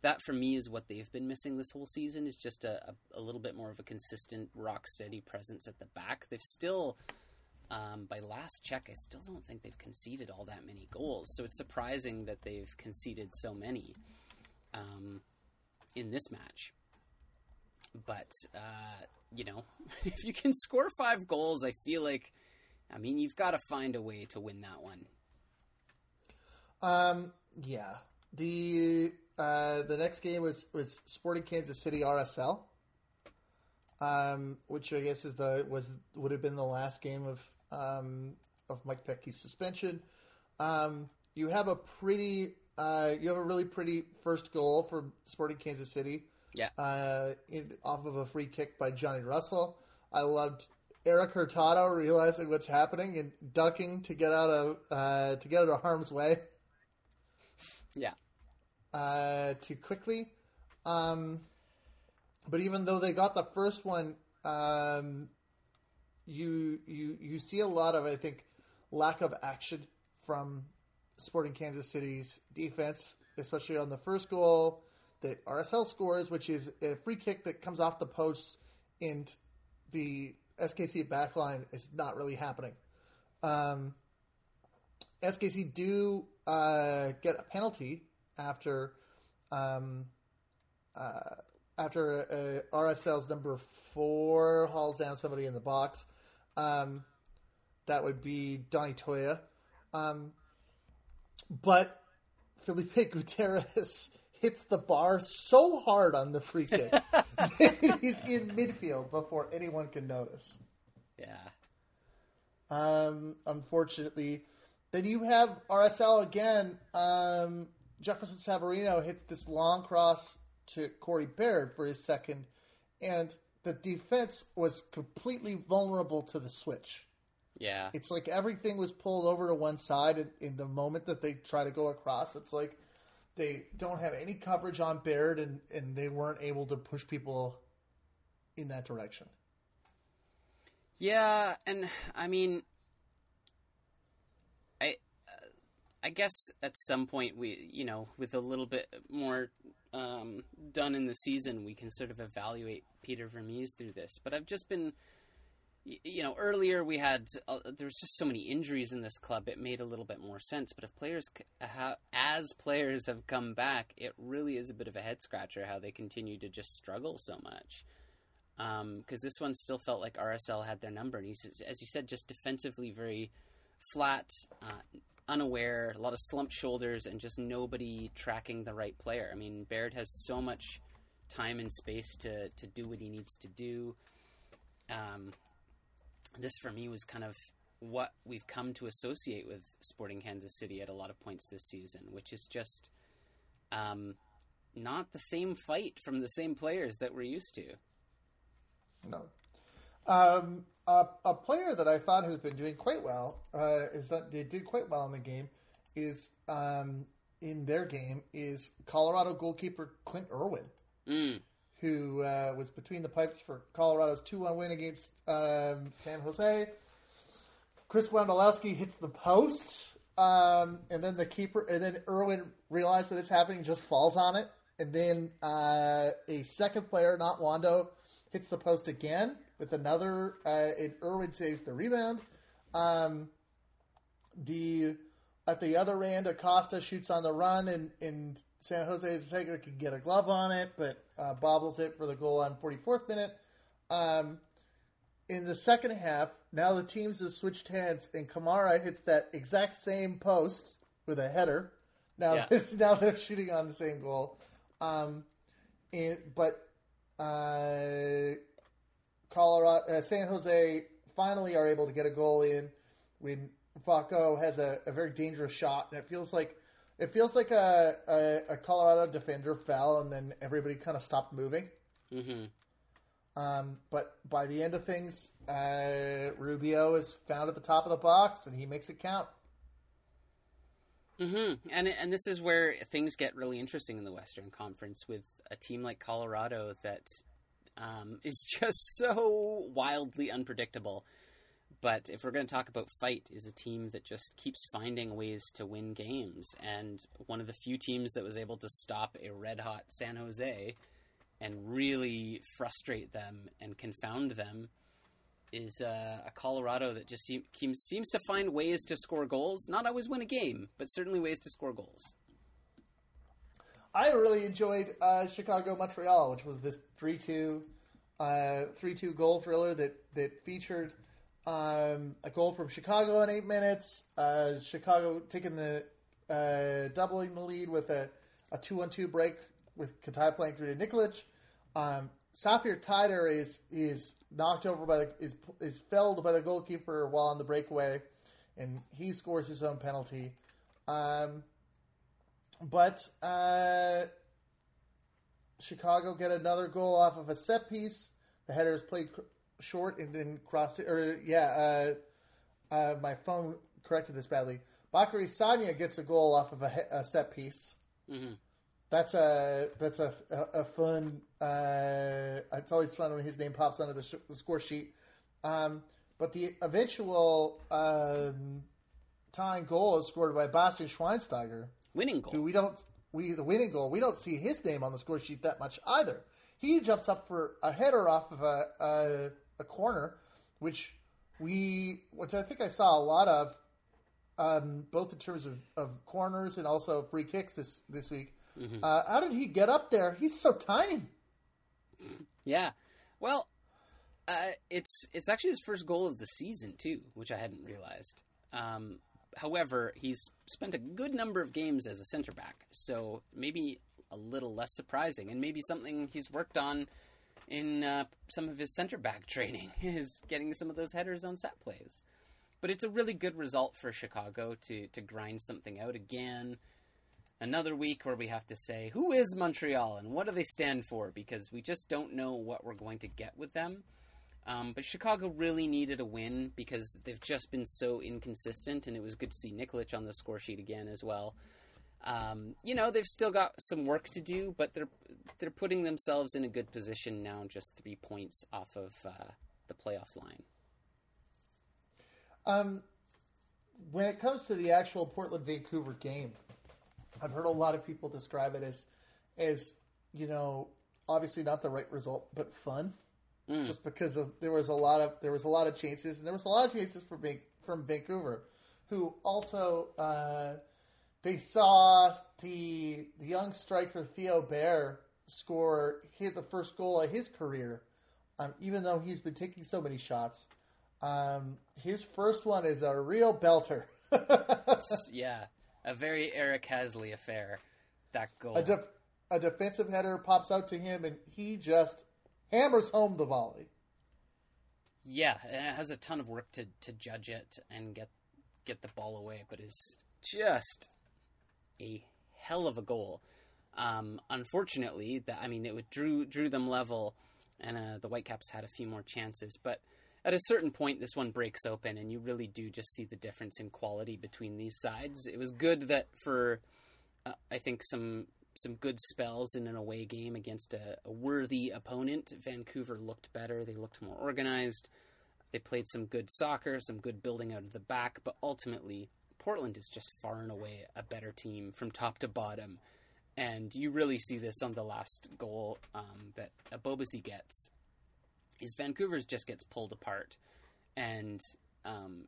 That, for me, is what they've been missing this whole season, is just a little bit more of a consistent, rock-steady presence at the back. They've still, by last check, I still don't think they've conceded all that many goals. So it's surprising that they've conceded so many in this match. But, you know, if you can score 5 goals, I feel like, I mean, you've got to find a way to win that one. Yeah. The next game was Sporting Kansas City RSL, which I guess would have been the last game of Mike Petke's suspension. You have a really pretty first goal for Sporting Kansas City. Yeah. Off of a free kick by Johnny Russell. I loved Eric Hurtado realizing what's happening and ducking to get out of harm's way. Yeah. Too quickly. But even though they got the first one, you see a lot of, I think, lack of action from Sporting Kansas City's defense, especially on the first goal that RSL scores, which is a free kick that comes off the post, and the SKC backline is not really happening. SKC do get a penalty after RSL's number 4 hauls down somebody in the box. That would be Donny Toya. But Felipe Gutierrez hits the bar so hard on the free kick that he's in midfield before anyone can notice. Yeah. Unfortunately. Then you have RSL again. Jefferson Savarino hits this long cross to Corey Baird for his second, and the defense was completely vulnerable to the switch. Yeah. It's like everything was pulled over to one side, and in the moment that they try to go across, it's like they don't have any coverage on Baird, and they weren't able to push people in that direction. Yeah, and I mean, I guess at some point we, you know, with a little bit more done in the season, we can sort of evaluate Peter Vermees through this. But I've just been, you know, earlier we had, there was just so many injuries in this club, it made a little bit more sense. But if players have come back, it really is a bit of a head scratcher how they continue to just struggle so much. Because this one still felt like RSL had their number. And he's, as you said, just defensively very flat, unaware, a lot of slumped shoulders, and just nobody tracking the right player. I mean, Baird has so much time and space to do what he needs to do. This, for me, was kind of what we've come to associate with Sporting Kansas City at a lot of points this season, which is just not the same fight from the same players that we're used to. No. A player that I thought has been doing quite well, did quite well in the game, is Colorado goalkeeper Clint Irwin, who was between the pipes for Colorado's 2-1 win against San Jose, Chris Wondolowski hits the post, and then the keeper, and then Irwin realized that it's happening, just falls on it, and then a second player, not Wando, hits the post again with another, and Irwin saves the rebound. At the other end, Acosta shoots on the run, and San Jose's player could get a glove on it, but bobbles it for the goal on 44th minute. In the second half, now the teams have switched hands, and Kamara hits that exact same post with a header. Now they're shooting on the same goal. San Jose finally are able to get a goal in when Vaco has a very dangerous shot, and it feels like a Colorado defender fell, and then everybody kind of stopped moving. Mm-hmm. But by the end of things, Rubio is found at the top of the box, and he makes it count. Mm-hmm. And this is where things get really interesting in the Western Conference with a team like Colorado that is just so wildly unpredictable. But if we're going to talk about fight, is a team that just keeps finding ways to win games. And one of the few teams that was able to stop a red-hot San Jose and really frustrate them and confound them is a Colorado that just seems to find ways to score goals. Not always win a game, but certainly ways to score goals. I really enjoyed Chicago-Montreal, which was this 3-2 goal thriller that featured... a goal from Chicago in 8 minutes. Chicago taking doubling the lead with a 2-1-2 break with Katai playing through to Nikolic. Safir Taider is knocked over is felled by the goalkeeper while on the breakaway, and he scores his own penalty. But Chicago get another goal off of a set piece. The header is played short and then crossed it. My phone corrected this badly. Bakary Sagna gets a goal off of a set piece. Mm-hmm. That's a fun. It's always fun when his name pops onto the score sheet. But the eventual tying goal is scored by Bastian Schweinsteiger. Winning goal. The winning goal. We don't see his name on the score sheet that much either. He jumps up for a header off of a corner, which I think I saw a lot of, both in terms of corners and also free kicks this week. Mm-hmm. How did he get up there? He's so tiny. Yeah. Well, it's actually his first goal of the season too, which I hadn't realized. However, he's spent a good number of games as a center back, so maybe a little less surprising, and maybe something he's worked on in some of his center back training is getting some of those headers on set plays. But it's a really good result for Chicago to grind something out again. Another week where we have to say, who is Montreal and what do they stand for? Because we just don't know what we're going to get with them. But Chicago really needed a win because they've just been so inconsistent, and it was good to see Nikolic on the score sheet again as well. They've still got some work to do, but they're putting themselves in a good position now, just 3 points off of the playoff line. When it comes to the actual Portland-Vancouver game, I've heard a lot of people describe it as obviously not the right result, but fun, just because there was a lot of chances, and there was a lot of chances from Vancouver, who also. They saw the young striker Theo Bear hit the first goal of his career, even though he's been taking so many shots. His first one is a real belter. Yeah, a very Eric Hasley affair, that goal. A defensive header pops out to him, and he just hammers home the volley. Yeah, and it has a ton of work to judge it and get the ball away, but it's just... a hell of a goal. Unfortunately, it drew them level, and the Whitecaps had a few more chances. But at a certain point, this one breaks open, and you really do just see the difference in quality between these sides. It was good that for, I think, some good spells in an away game against a worthy opponent, Vancouver looked better. They looked more organized. They played some good soccer, some good building out of the back, but ultimately Portland is just far and away a better team from top to bottom. And you really see this on the last goal that Abobasi gets, is Vancouver's just gets pulled apart and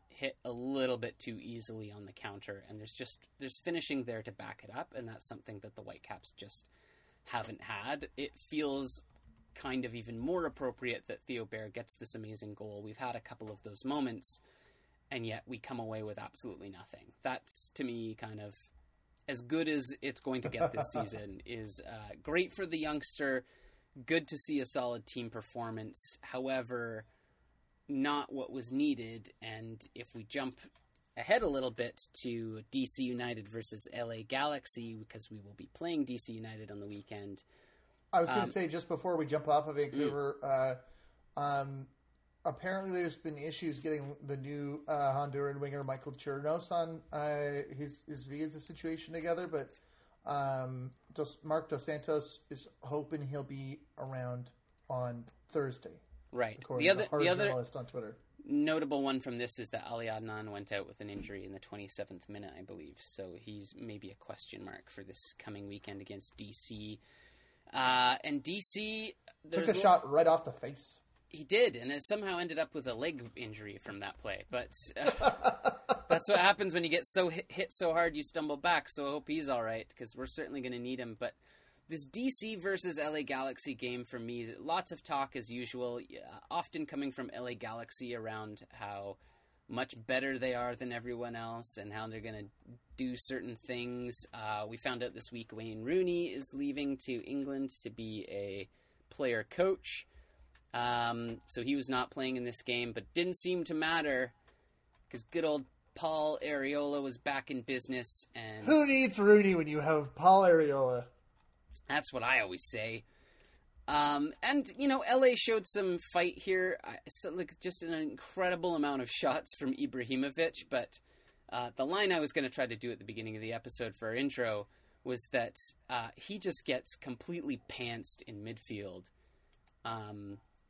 hit a little bit too easily on the counter. And there's finishing there to back it up. And that's something that the Whitecaps just haven't had. It feels kind of even more appropriate that Theo Bear gets this amazing goal. We've had a couple of those moments, and yet we come away with absolutely nothing. That's, to me, kind of as good as it's going to get this season. Is great for the youngster. Good to see a solid team performance. However, not what was needed. And if we jump ahead a little bit to DC United versus LA Galaxy, because we will be playing DC United on the weekend. I was going to say, just before we jump off of Vancouver, apparently there's been issues getting the new Honduran winger Michael Chirinos on his visa situation together, but Mark Dos Santos is hoping he'll be around on Thursday. Right. The other journalist on Twitter. Notable one from this is that Ali Adnan went out with an injury in the 27th minute, I believe, so he's maybe a question mark for this coming weekend against DC. And DC took a shot right off the face. He did, and it somehow ended up with a leg injury from that play. But that's what happens when you get so hit so hard you stumble back. So I hope he's all right, because we're certainly going to need him. But this DC versus LA Galaxy game, for me, lots of talk as usual, often coming from LA Galaxy around how much better they are than everyone else and how they're going to do certain things. We found out this week Wayne Rooney is leaving to England to be a player coach. So he was not playing in this game, but didn't seem to matter because good old Paul Arriola was back in business. And who needs Rooney when you have Paul Arriola? That's what I always say. And, you know, LA showed some fight here. Just an incredible amount of shots from Ibrahimovic. But the line I was going to try to do at the beginning of the episode for our intro was that he just gets completely pantsed in midfield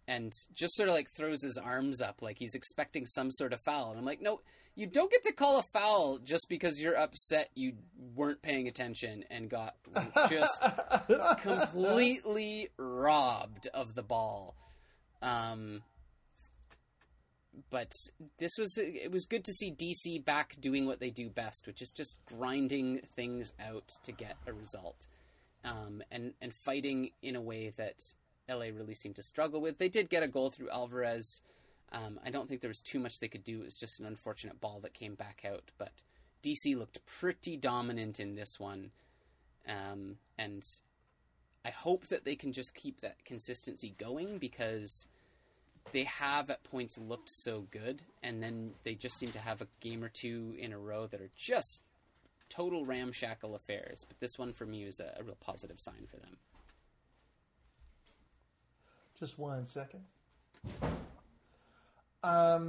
and just sort of like throws his arms up like he's expecting some sort of foul. And I'm like, no, you don't get to call a foul just because you're upset you weren't paying attention and got just completely robbed of the ball. But it was good to see DC back doing what they do best, which is just grinding things out to get a result, and fighting in a way that LA really seemed to struggle with. They did get a goal through Alvarez. I don't think there was too much they could do. It was just an unfortunate ball that came back out. But DC looked pretty dominant in this one. And I hope that they can just keep that consistency going, because they have at points looked so good, and then they just seem to have a game or two in a row that are just total ramshackle affairs. But this one for me is a real positive sign for them. Just 1 second. I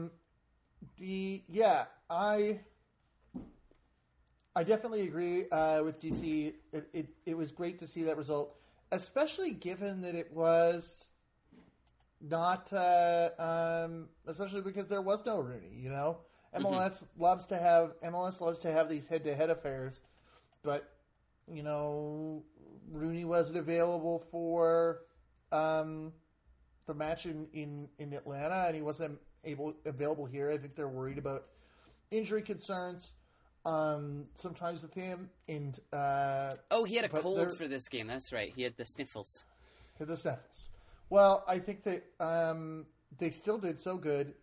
definitely agree with DC. It was great to see that result, especially given that it was not especially because there was no Rooney. You know, MLS mm-hmm. loves to have these head-to-head affairs, but you know, Rooney wasn't available for the match in Atlanta, and he wasn't available here. I think they're worried about injury concerns sometimes with him. And he had a cold for this game. That's right. He had the sniffles. Well, I think that they still did so good.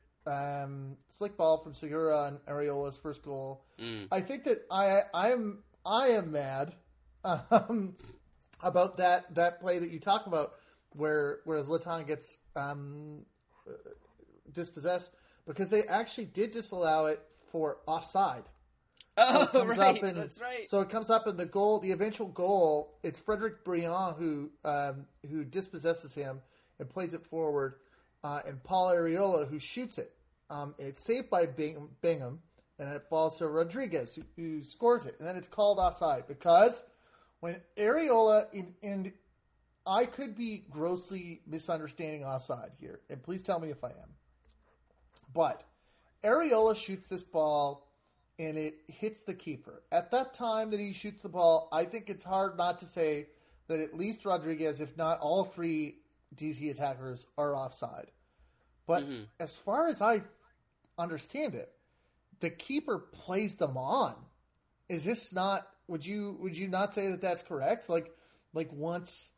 Slick ball from Segura on Arriola's first goal. Mm. I think that I am mad about that play that you talk about, where Zlatan gets dispossessed, because they actually did disallow it for offside. Oh, right. That's right. So it comes up in the goal, the eventual goal. It's Frederic Briand who dispossesses him and plays it forward, and Paul Arriola who shoots it. And it's saved by Bingham, and then it falls to Rodriguez who scores it, and then it's called offside because when Arriola in I could be grossly misunderstanding offside here, and please tell me if I am. But Arriola shoots this ball, and it hits the keeper. At that time that he shoots the ball, I think it's hard not to say that at least Rodriguez, if not all three DC attackers, are offside. But as far as I understand it, the keeper plays them on. Is this not? Would you not say that that's correct? Like once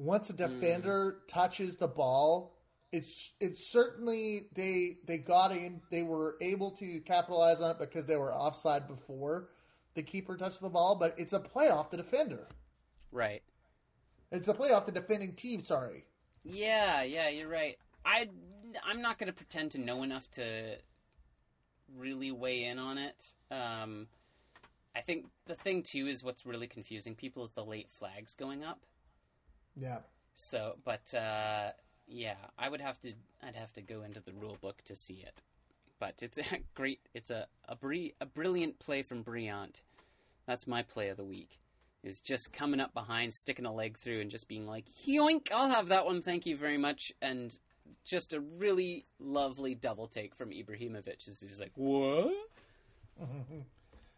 a defender touches the ball, it's certainly they got in. They were able to capitalize on it because they were offside before the keeper touched the ball. But it's a play off the defender, right? It's a play off the defending team. Sorry. Yeah, you're right. I'm not going to pretend to know enough to really weigh in on it. I think the thing, too, is what's really confusing people is the late flags going up. Yeah. So, but, yeah, I'd have to go into the rule book to see it. But it's a great, it's a brilliant play from Briant. That's my play of the week, is just coming up behind, sticking a leg through, and just being like, yoink, I'll have that one, thank you very much. And just a really lovely double take from Ibrahimovic. He's like, what?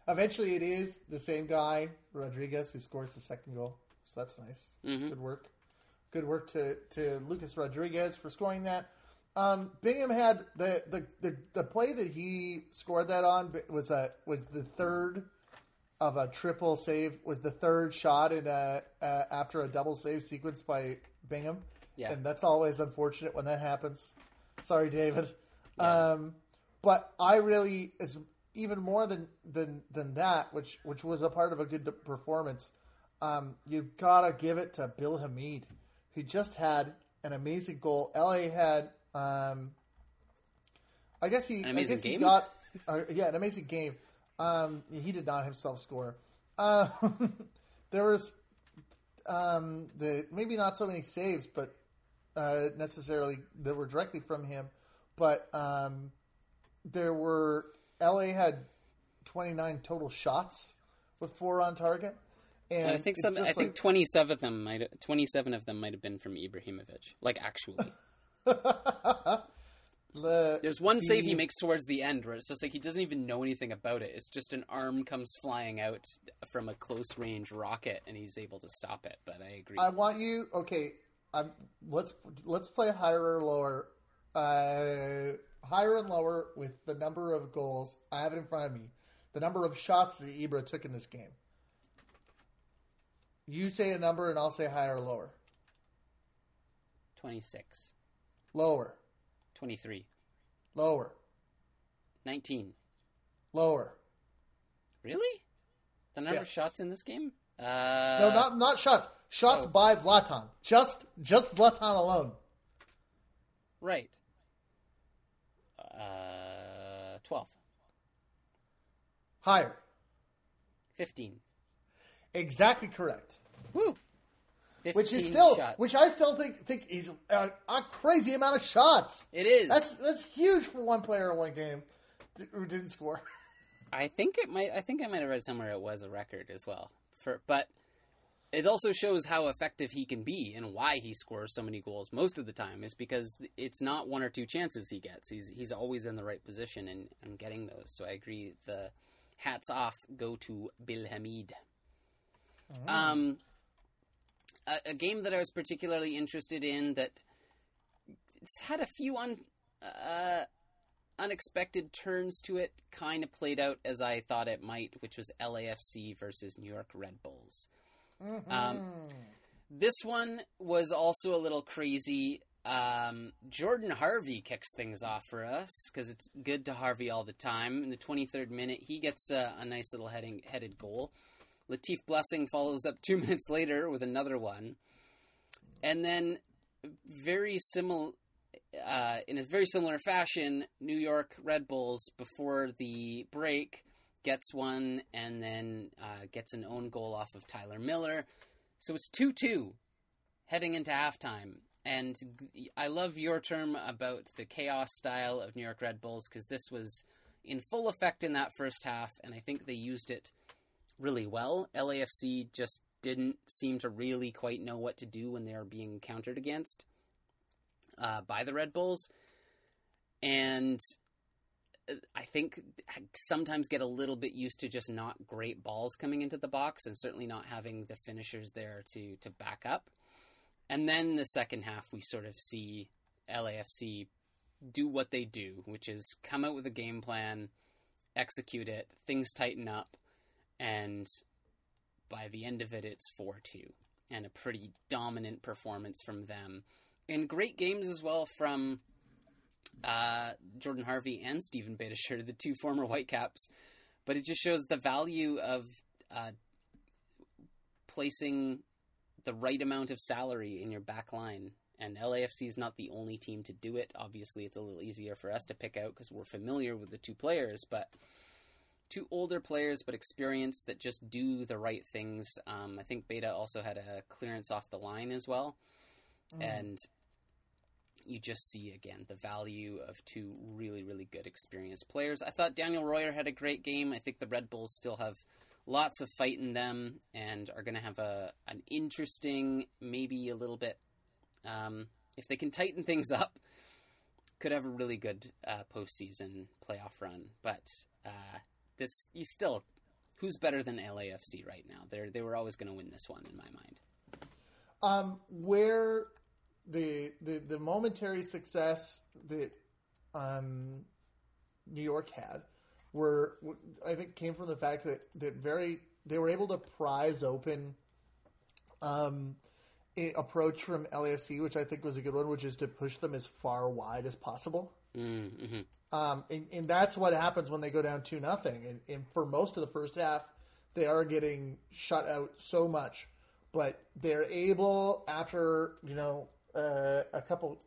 Eventually it is the same guy, Rodriguez, who scores the second goal. So that's nice. Mm-hmm. Good work. Good work to Lucas Rodriguez for scoring that. Bingham had the play that he scored that on was the third of a triple save, was the third shot in after a double save sequence by Bingham. Yeah. And that's always unfortunate when that happens. Sorry, David. Yeah. But I really, as even more than that, which was a part of a good performance, you've got to give it to Bill Hamid, who just had an amazing goal. LA had, I guess he, an amazing I guess game? He got, yeah, an amazing game. He did not himself score. There was, the maybe not so many saves, but necessarily that were directly from him. But there were LA had 29 total shots with 4 on target, and I think 27 of them might have been from Ibrahimovic. Like actually, there's one save he makes towards the end where it's just like he doesn't even know anything about it. It's just an arm comes flying out from a close range rocket, and he's able to stop it. But I agree. I want you okay. Let's play higher or lower. Higher and lower with the number of goals. I have it in front of me. The number of shots that Ibra took in this game. You say a number and I'll say higher or lower. 26. Lower. 23. Lower. 19. Lower. Really? The number of shots in this game? No, not shots. Shots by Zlatan. Just Zlatan alone. Right. 12. Higher. 15. Exactly correct. Woo! 15 which is still, shots. Which I still think is a crazy amount of shots. It is. That's huge for one player in one game who didn't score. I think I might have read somewhere it was a record as well. But it also shows how effective he can be and why he scores so many goals most of the time is because it's not one or two chances he gets. He's always in the right position and getting those. So I agree. The hats off go to Bill Hamid. Mm-hmm. A game that I was particularly interested in that had a few unexpected turns to it kind of played out as I thought it might, which was LAFC versus New York Red Bulls. Mm-hmm. This one was also a little crazy. Jordan Harvey kicks things off for us because it's good to Harvey all the time. In the 23rd minute, he gets a nice little headed goal. Latif Blessing follows up 2 minutes later with another one. And then in a very similar fashion, New York Red Bulls before the break gets one and then gets an own goal off of Tyler Miller. So it's 2-2 heading into halftime. And I love your term about the chaos style of New York Red Bulls because this was in full effect in that first half, and I think they used it really well. LAFC just didn't seem to really quite know what to do when they were being countered against by the Red Bulls. And I think sometimes get a little bit used to just not great balls coming into the box and certainly not having the finishers there to back up. And then the second half, we sort of see LAFC do what they do, which is come out with a game plan, execute it, things tighten up, and by the end of it, it's 4-2. And a pretty dominant performance from them. And great games as well from Jordan Harvey and Stephen Berisher, the two former Whitecaps. But it just shows the value of placing the right amount of salary in your back line. And LAFC is not the only team to do it. Obviously, it's a little easier for us to pick out because we're familiar with the two players, but two older players, but experienced, that just do the right things. I think Beta also had a clearance off the line as well. Mm. And you just see, again, the value of two really, really good experienced players. I thought Daniel Royer had a great game. I think the Red Bulls still have lots of fight in them and are going to have an interesting, maybe a little bit, if they can tighten things up, could have a really good postseason playoff run. But this, you still, who's better than LAFC right now? They were always going to win this one in my mind. Where the momentary success that New York had were, I think, came from the fact that they were able to prize open approach from LAFC, which I think was a good one, which is to push them as far wide as possible. Mm-hmm. And that's what happens when they go down 2-0. And for most of the first half, they are getting shut out so much, but they're able, after a couple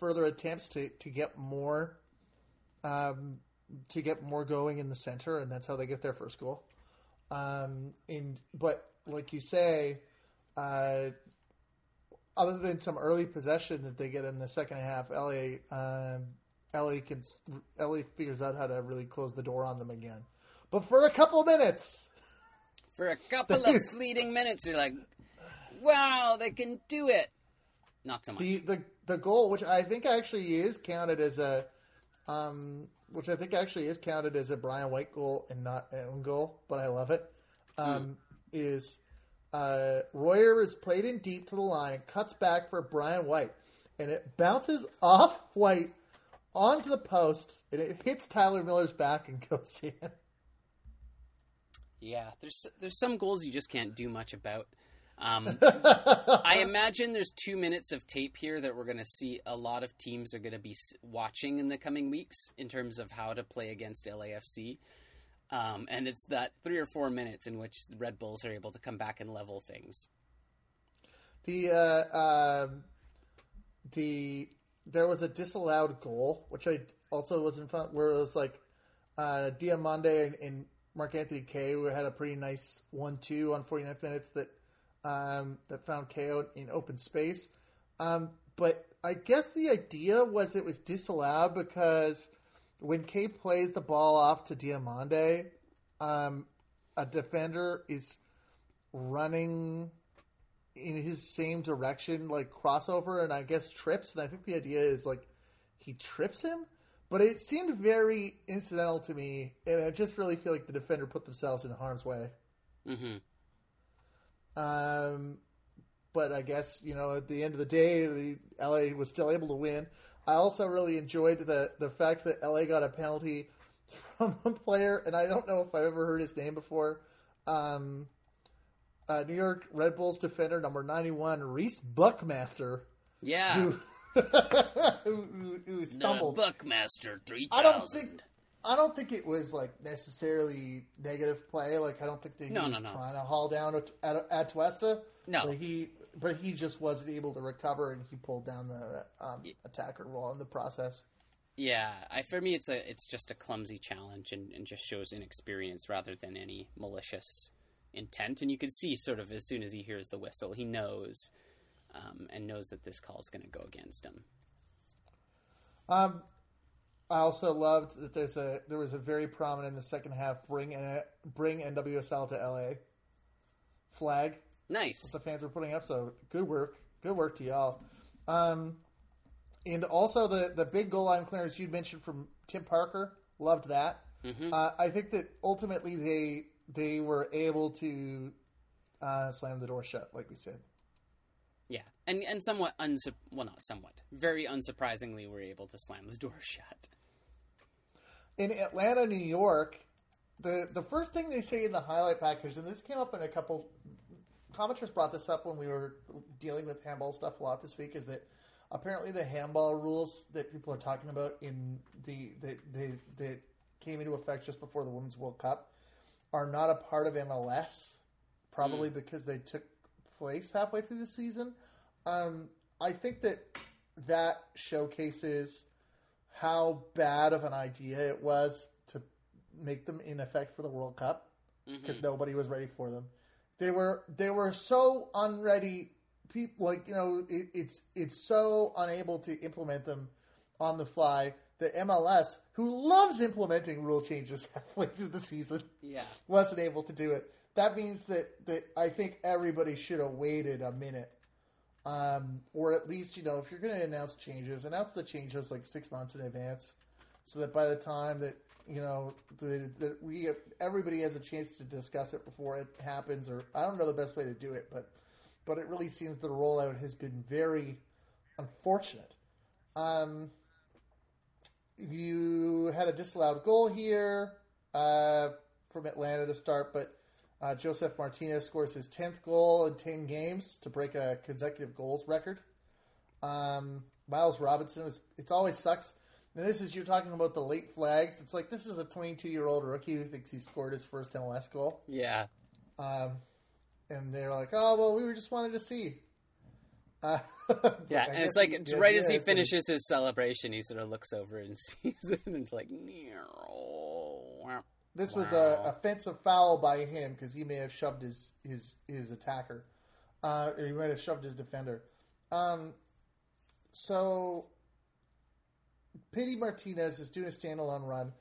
further attempts, to get more going in the center, and that's how they get their first goal. But like you say, other than some early possession that they get in the second half, LA figures out how to really close the door on them again. But for a couple minutes. For a couple of fleeting minutes, you're like, wow, they can do it. Not so much. The goal, which I think actually is counted as a Brian White goal and not an own goal, but I love it. Royer is played in deep to the line and cuts back for Brian White, and it bounces off White onto the post, and it hits Tyler Miller's back and goes in. Yeah, there's some goals you just can't do much about. I imagine there's 2 minutes of tape here that we're going to see a lot of teams are going to be watching in the coming weeks in terms of how to play against LAFC. And it's that 3 or 4 minutes in which the Red Bulls are able to come back and level things. There was a disallowed goal, which I also was in front, where it was like Diamande and Marc-Anthony K who had a pretty nice 1-2 on 49th minutes that found KO in open space. But I guess the idea was it was disallowed because when K plays the ball off to Diamande, a defender is running in his same direction, like crossover, and I guess trips. And I think the idea is like he trips him, but it seemed very incidental to me, and I just really feel like the defender put themselves in harm's way. Mm-hmm. But I guess at the end of the day, the LA was still able to win. I also really enjoyed the fact that LA got a penalty from a player, and I don't know if I've ever heard his name before. New York Red Bulls defender number 91, Reese Buckmaster. Yeah. Who stumbled. The Buckmaster 3000. I don't think it was like necessarily negative play. Like I don't think that he was trying to haul down Atuesta. No. But he just wasn't able to recover, and he pulled down the attacker wall in the process. Yeah, for me, it's just a clumsy challenge, and just shows inexperience rather than any malicious intent. And you can see sort of as soon as he hears the whistle, he knows, and knows that this call is going to go against him. I also loved that there was a very prominent in the second half bring NWSL to LA flag. Nice. What the fans were putting up, so good work. Good work to y'all. And also the big goal line clearance you'd mentioned from Tim Parker Loved that. Mm-hmm. I think that ultimately they were able to slam the door shut, like we said. Yeah, and somewhat very unsurprisingly, were able to slam the door shut. In Atlanta, New York, the first thing they say in the highlight package, and this came up in a couple, commenters brought this up when we were dealing with handball stuff a lot this week, is that apparently the handball rules that people are talking about in that came into effect just before the Women's World Cup are not a part of MLS, probably because they took place halfway through the season. I think that showcases how bad of an idea it was to make them in effect for the World Cup, because nobody was ready for them. They were so unready. People, like, you know, it's so unable to implement them on the fly that MLS, who loves implementing rule changes halfway through the season, wasn't able to do it. That means that I think everybody should have waited a minute. Or at least, you know, if you're going to announce changes, announce the changes like 6 months in advance, so that by the time that, you know, everybody has a chance to discuss it before it happens. Or I don't know the best way to do it, but it really seems that the rollout has been very unfortunate. You had a disallowed goal here from Atlanta to start, but Joseph Martinez scores his 10th goal in 10 games to break a consecutive goals record. Miles Robinson, it always sucks. Now, you're talking about the late flags. It's like, this is a 22-year-old rookie who thinks he scored his first MLS goal. Yeah. And they're like, oh, well, we just wanted to see. Yeah, and it's like, right as he finishes his celebration, he sort of looks over and sees it, and it's like, no. This was an offensive foul by him, because he may have shoved his attacker. Or he might have shoved his defender. So, Pity Martinez is doing a standalone run.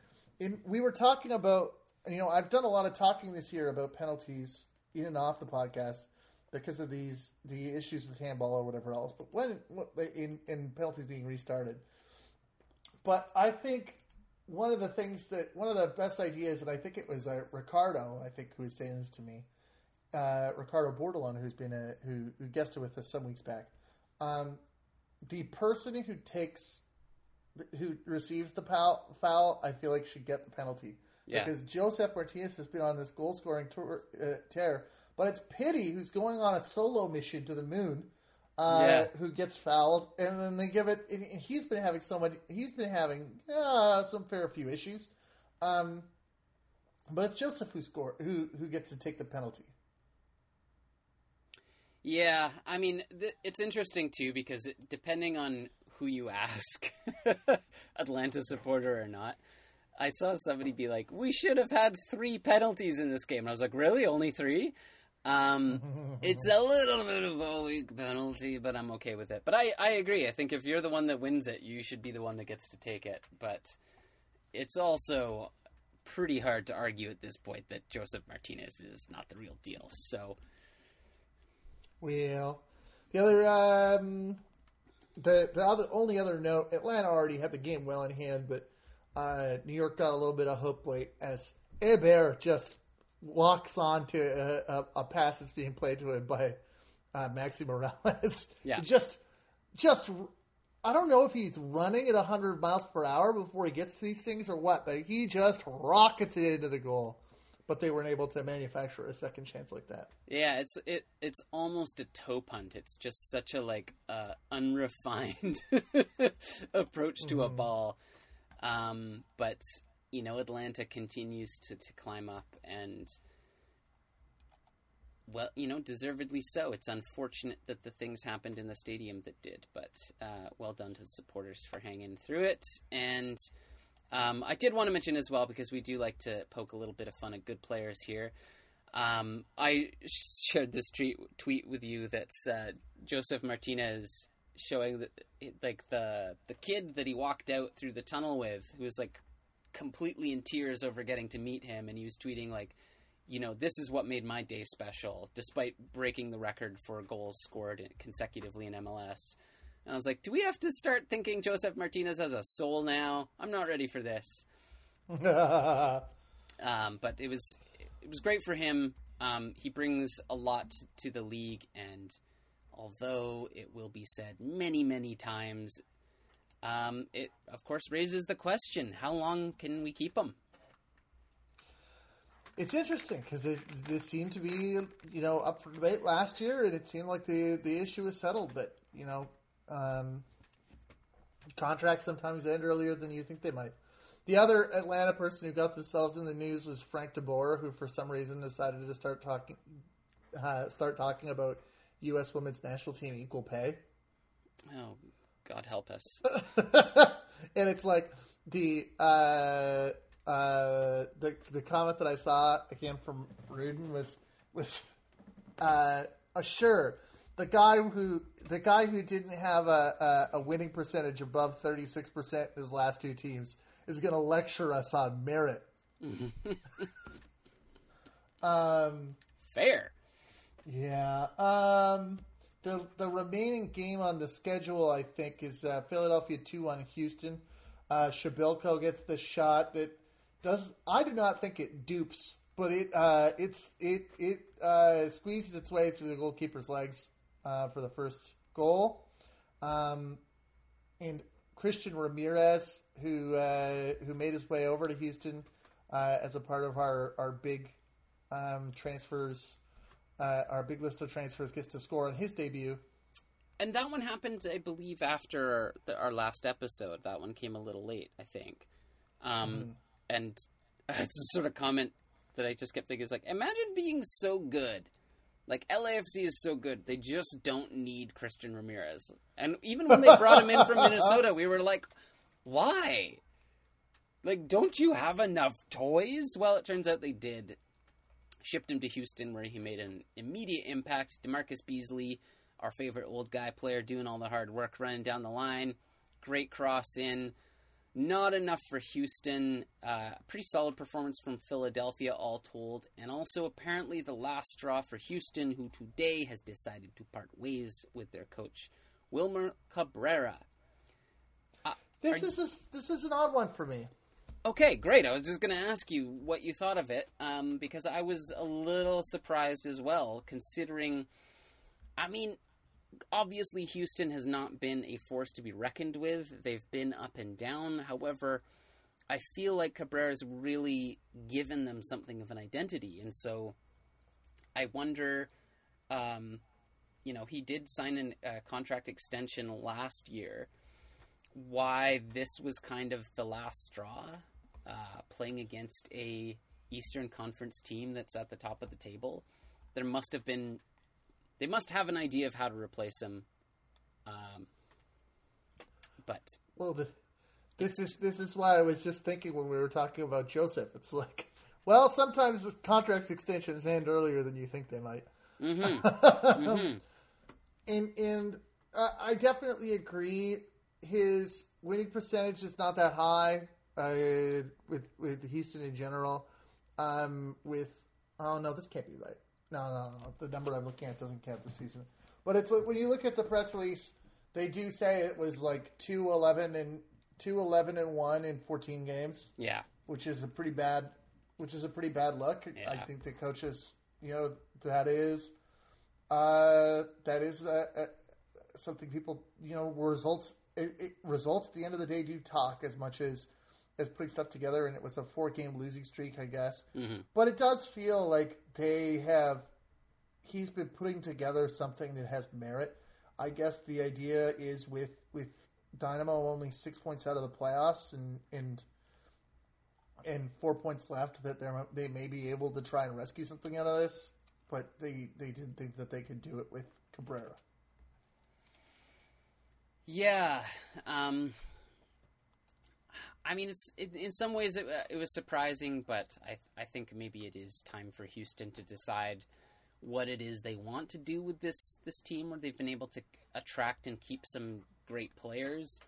We were talking about, you know, I've done a lot of talking this year about penalties in and off the podcast because of the issues with handball or whatever else, but in penalties being restarted. But I think one of the best ideas, and I think it was Ricardo, I think, who was saying this to me, Ricardo Bordelon, who guested with us some weeks back. The person who receives the foul, I feel like should get the penalty. Yeah. Because Joseph Martinez has been on this goal-scoring tear, but it's Pity who's going on a solo mission to the moon, who gets fouled, and then they give it. And he's been having some fair few issues, but it's Joseph who gets to take the penalty. Yeah, I mean, it's interesting too, because depending on who you ask, Atlanta supporter or not. I saw somebody be like, we should have had 3 penalties in this game. And I was like, really? Only 3? It's a little bit of a weak penalty, but I'm okay with it. But I agree. I think if you're the one that wins it, you should be the one that gets to take it. But it's also pretty hard to argue at this point that Joseph Martinez is not the real deal. So, well, the other... only other note, Atlanta already had the game well in hand, but New York got a little bit of hope late as Bear just walks on to a pass that's being played to him by Maxi Morales. Yeah. Just I don't know if he's running at 100 miles per hour before he gets to these things or what, but he just rocketed into the goal. But they weren't able to manufacture a second chance like that. Yeah, it's almost a toe punt. It's just such a unrefined approach to a ball. But, you know, Atlanta continues to climb up, and, well, you know, deservedly so. It's unfortunate that the things happened in the stadium that did, but well done to the supporters for hanging through it. And I did want to mention as well, because we do like to poke a little bit of fun at good players here. I shared this tweet with you that's Joseph Martinez showing the kid that he walked out through the tunnel with, who was like completely in tears over getting to meet him. And he was tweeting like, you know, this is what made my day special, despite breaking the record for goals scored consecutively in MLS. And I was like, do we have to start thinking Joseph Martinez has a soul now? I'm not ready for this. But it was great for him. He brings a lot to the league, and although it will be said many, many times, it of course raises the question: how long can we keep him? It's interesting because this seemed to be, you know, up for debate last year, and it seemed like the issue was settled. But you know, contracts sometimes end earlier than you think they might. The other Atlanta person who got themselves in the news was Frank de Boer, who for some reason decided to start talking about U.S. Women's National Team equal pay. Oh, God help us! And it's like the comment that I saw again from Rudin was sure. The guy who didn't have a winning percentage above 36% in his last two teams is going to lecture us on merit. Fair. Yeah. The remaining game on the schedule, I think, is Philadelphia 2-1 Houston. Shabilko gets the shot that does. I do not think it dupes, but it squeezes its way through the goalkeeper's legs. For the first goal. And Christian Ramirez, who made his way over to Houston as a part of our big transfers, our big list of transfers, gets to score on his debut. And that one happened, I believe, after our last episode. That one came a little late, I think. And it's a sort of comment that I just kept thinking, is like, imagine being so good. Like, LAFC is so good, they just don't need Christian Ramirez. And even when they brought him in from Minnesota, we were like, why? Like, don't you have enough toys? Well, it turns out they did. Shipped him to Houston, where he made an immediate impact. DeMarcus Beasley, our favorite old guy player, doing all the hard work, running down the line. Great cross in. Not enough for Houston. Pretty solid performance from Philadelphia, all told. And also, apparently, the last straw for Houston, who today has decided to part ways with their coach, Wilmer Cabrera. This is an odd one for me. Okay, great. I was just going to ask you what you thought of it, because I was a little surprised as well, considering, I mean, obviously, Houston has not been a force to be reckoned with. They've been up and down. However, I feel like Cabrera's really given them something of an identity. And so I wonder, you know, he did sign a contract extension last year. Why this was kind of the last straw, playing against a Eastern Conference team that's at the top of the table. There must have been... They must have an idea of how to replace him, but well, this is why I was just thinking when we were talking about Joseph. It's like, well, sometimes the contract extensions end earlier than you think they might. Mm-hmm. Mm-hmm. And I definitely agree. His winning percentage is not that high with Houston in general. Oh no, this can't be right. No. The number I'm looking at doesn't count this season. But it's like, when you look at the press release, they do say it was like 2-11-1 in 14 games. Yeah, which is a pretty bad look. Yeah. I think the coaches, you know, that is something people, you know, results. Results at the end of the day do talk as much as putting stuff together, and it was a 4-game losing streak, I guess. Mm-hmm. But it does feel like he's been putting together something that has merit. I guess the idea is with Dynamo only 6 points out of the playoffs and 4 points left, that they may be able to try and rescue something out of this, but they didn't think that they could do it with Cabrera. Yeah. I mean, in some ways it was surprising, but I think maybe it is time for Houston to decide what it is they want to do with this team, where they've been able to attract and keep some great players.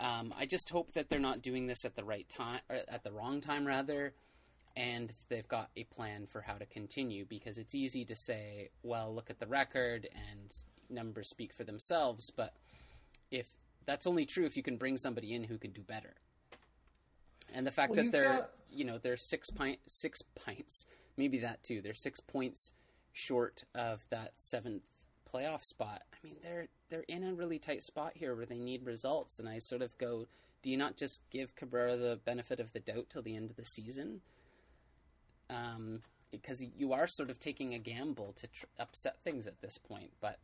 I just hope that they're not doing this at the right time, or at the wrong time rather, and they've got a plan for how to continue, because it's easy to say, well, look at the record and numbers speak for themselves, but if that's only true if you can bring somebody in who can do better. And the fact that they're 6 points, maybe that too. They're 6 points short of that seventh playoff spot. I mean, they're in a really tight spot here where they need results. And I sort of go, do you not just give Cabrera the benefit of the doubt till the end of the season? Because you are sort of taking a gamble to upset things at this point. But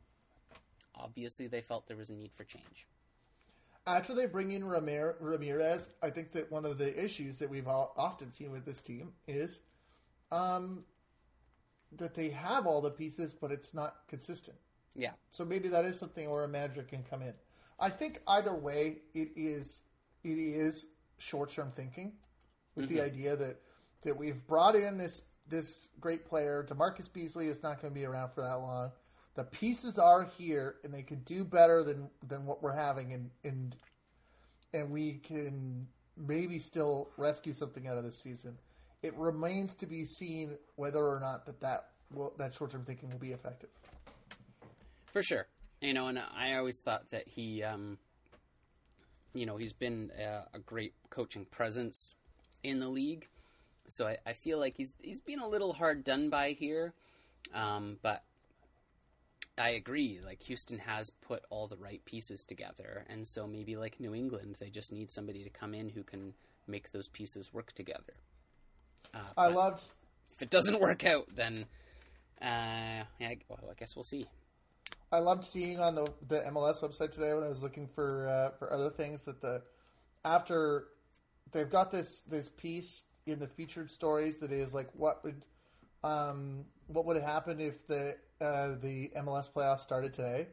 obviously they felt there was a need for change. After they bring in Ramirez, I think that one of the issues that we've often seen with this team is that they have all the pieces, but it's not consistent. Yeah. So maybe that is something where a manager can come in. I think either way, it is short-term thinking with the idea that we've brought in this great player. DeMarcus Beasley is not going to be around for that long. The pieces are here, and they can do better than what we're having, and we can maybe still rescue something out of this season. It remains to be seen whether or not that short-term thinking will be effective. For sure. You know, and I always thought that he, he's been a great coaching presence in the league. So I feel like he's been a little hard done by here, but I agree. Like, Houston has put all the right pieces together, and so maybe like New England, they just need somebody to come in who can make those pieces work together. If it doesn't work out, then I guess we'll see. I loved seeing on the MLS website today when I was looking for other things that after they've got this piece in the featured stories that is like what would happen if the MLS playoffs started today,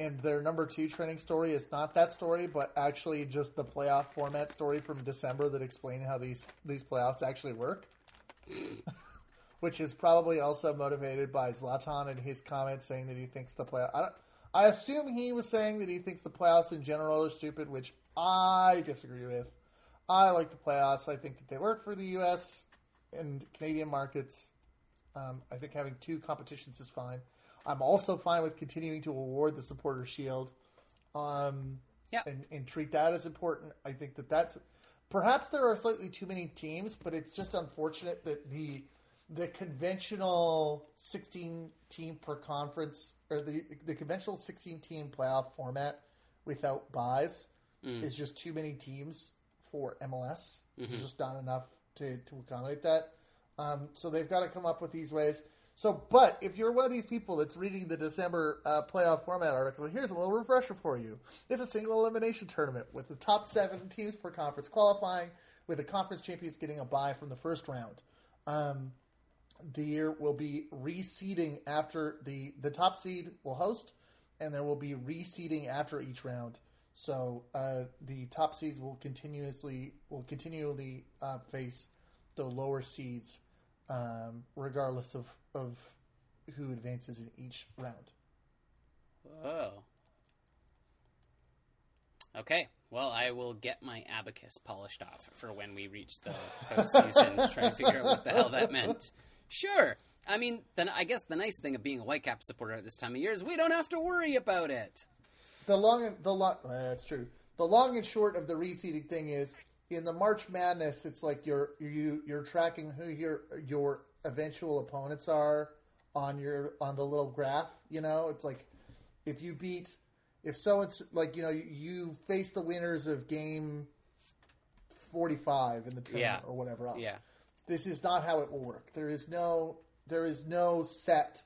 and their number 2 trending story is not that story, but actually just the playoff format story from December that explained how these playoffs actually work. Which is probably also motivated by Zlatan and his comment saying that he thinks the playoffs... I assume he was saying that he thinks the playoffs in general are stupid, which I disagree with. I like the playoffs. I think that they work for the U.S. and Canadian markets. I think having 2 competitions is fine. I'm also fine with continuing to award the Supporters' Shield and treat that as important. I think that's... Perhaps there are slightly too many teams, but it's just unfortunate that the conventional 16 team per conference, or the conventional 16 team playoff format without buys, is just too many teams for MLS. Mm-hmm. There's just not enough to accommodate that. So they've got to come up with these ways. So, but if you're one of these people that's reading the December playoff format article, here's a little refresher for you. It's a single elimination tournament with the top 7 teams per conference qualifying, with the conference champions getting a bye from the first round. The year will be reseeding after the top seed will host, and there will be reseeding after each round. So the top seeds will continually face the lower seeds, regardless of who advances in each round. Whoa. Okay. Well, I will get my abacus polished off for when we reach the postseason, trying to figure out what the hell that meant. Sure. I mean, then I guess the nice thing of being a Whitecaps supporter at this time of year is we don't have to worry about it. That's true. The long and short of the reseeding thing is in the March Madness, it's like you're tracking who your eventual opponents are on the little graph. You know, it's like if so, it's like you face the winners of game 45 in the tournament or whatever else. Yeah. This is not how it will work. There is no set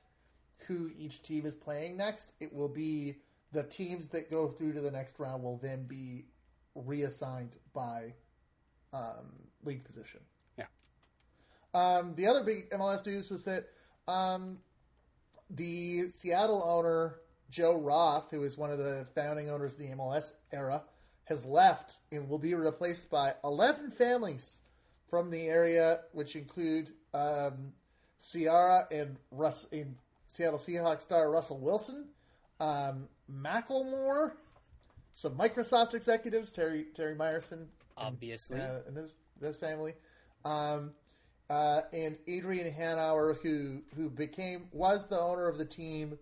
who each team is playing next. It will be the teams that go through to the next round will then be reassigned by league position. Yeah. The other big MLS news was that the Seattle owner, Joe Roth, who is one of the founding owners of the MLS era, has left and will be replaced by 11 families from the area, which include Ciara and Seattle Seahawks star Russell Wilson, Macklemore, some Microsoft executives, Terry Myerson, obviously, and his family, and Adrian Hanauer, who was the owner of the team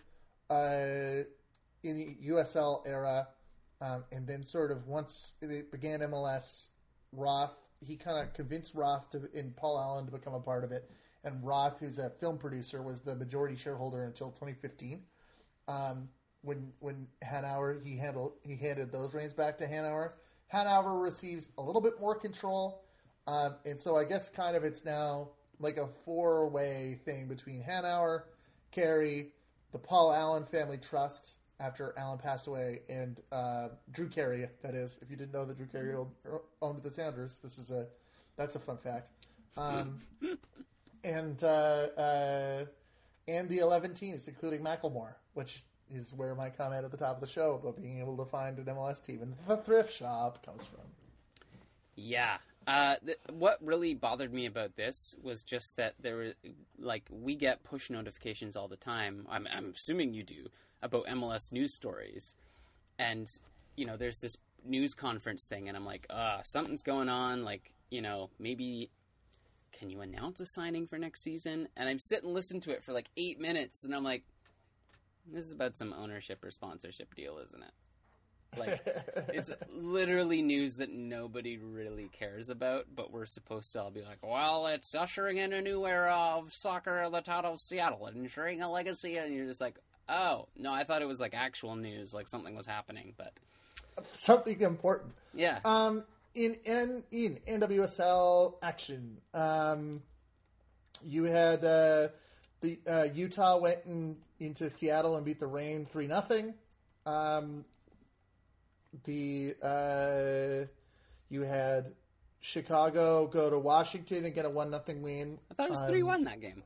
in the USL era, and then sort of once it began MLS, Roth he kind of convinced Roth and Paul Allen to become a part of it. And Roth, who's a film producer, was the majority shareholder until 2015. When Hanauer, he handed those reins back to Hanauer. Hanauer receives a little bit more control. And so I guess kind of it's now like a four-way thing between Hanauer, Carey, the Paul Allen Family Trust after Allen passed away, and Drew Carey, that is. If you didn't know that Drew Carey owned the Sounders, that's a fun fact. And the 11 teams, including Macklemore, which is where my comment at the top of the show about being able to find an MLS team in the thrift shop comes from. Yeah. What really bothered me about this was just that there were, like, we get push notifications all the time. I'm assuming you do, about MLS news stories. And, you know, there's this news conference thing, and I'm like, something's going on. Like, you know, maybe can you announce a signing for next season? And I'm sitting and listening to it for like 8 minutes, and I'm like, this is about some ownership or sponsorship deal, isn't it? Like, it's literally news that nobody really cares about, but we're supposed to all be like, well, it's ushering in a new era of soccer at the top of Seattle, ensuring a legacy, and you're just like, oh, no, I thought it was like actual news, like something was happening, but... something important. Yeah. In NWSL action, you had... Utah went into Seattle and beat the Reign 3-0. You had Chicago go to Washington and get a 1-0 win. I thought it was 3-1 that game,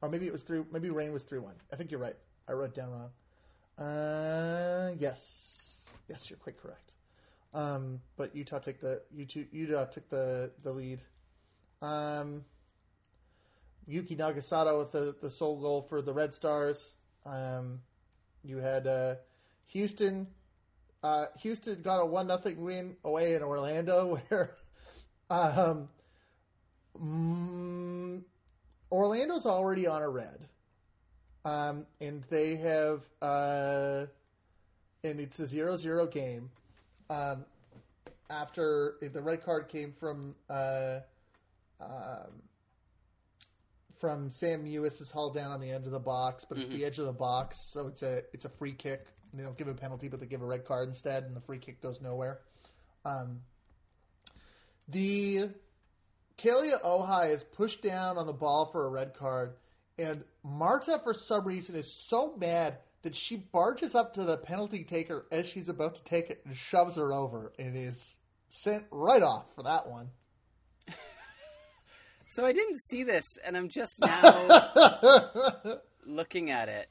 or maybe it was three. Maybe Reign was 3-1. I think you're right. I wrote it down wrong. Yes, you're quite correct. But Utah took the lead. Yuki Nagasato with the sole goal for the Red Stars. You had Houston. Houston got a 1-0 win away in Orlando, where Orlando's already on a red, and they have and it's a 0-0 game. After the red card came from Sam Mewis' haul down on the end of the box, but it's the edge of the box, so it's a free kick. They don't give a penalty, but they give a red card instead, and the free kick goes nowhere. The Kalia Ojai is pushed down on the ball for a red card, and Marta, for some reason, is so mad that she barges up to the penalty taker as she's about to take it and shoves her over, and is sent right off for that one. So I didn't see this, and I'm just now looking at it.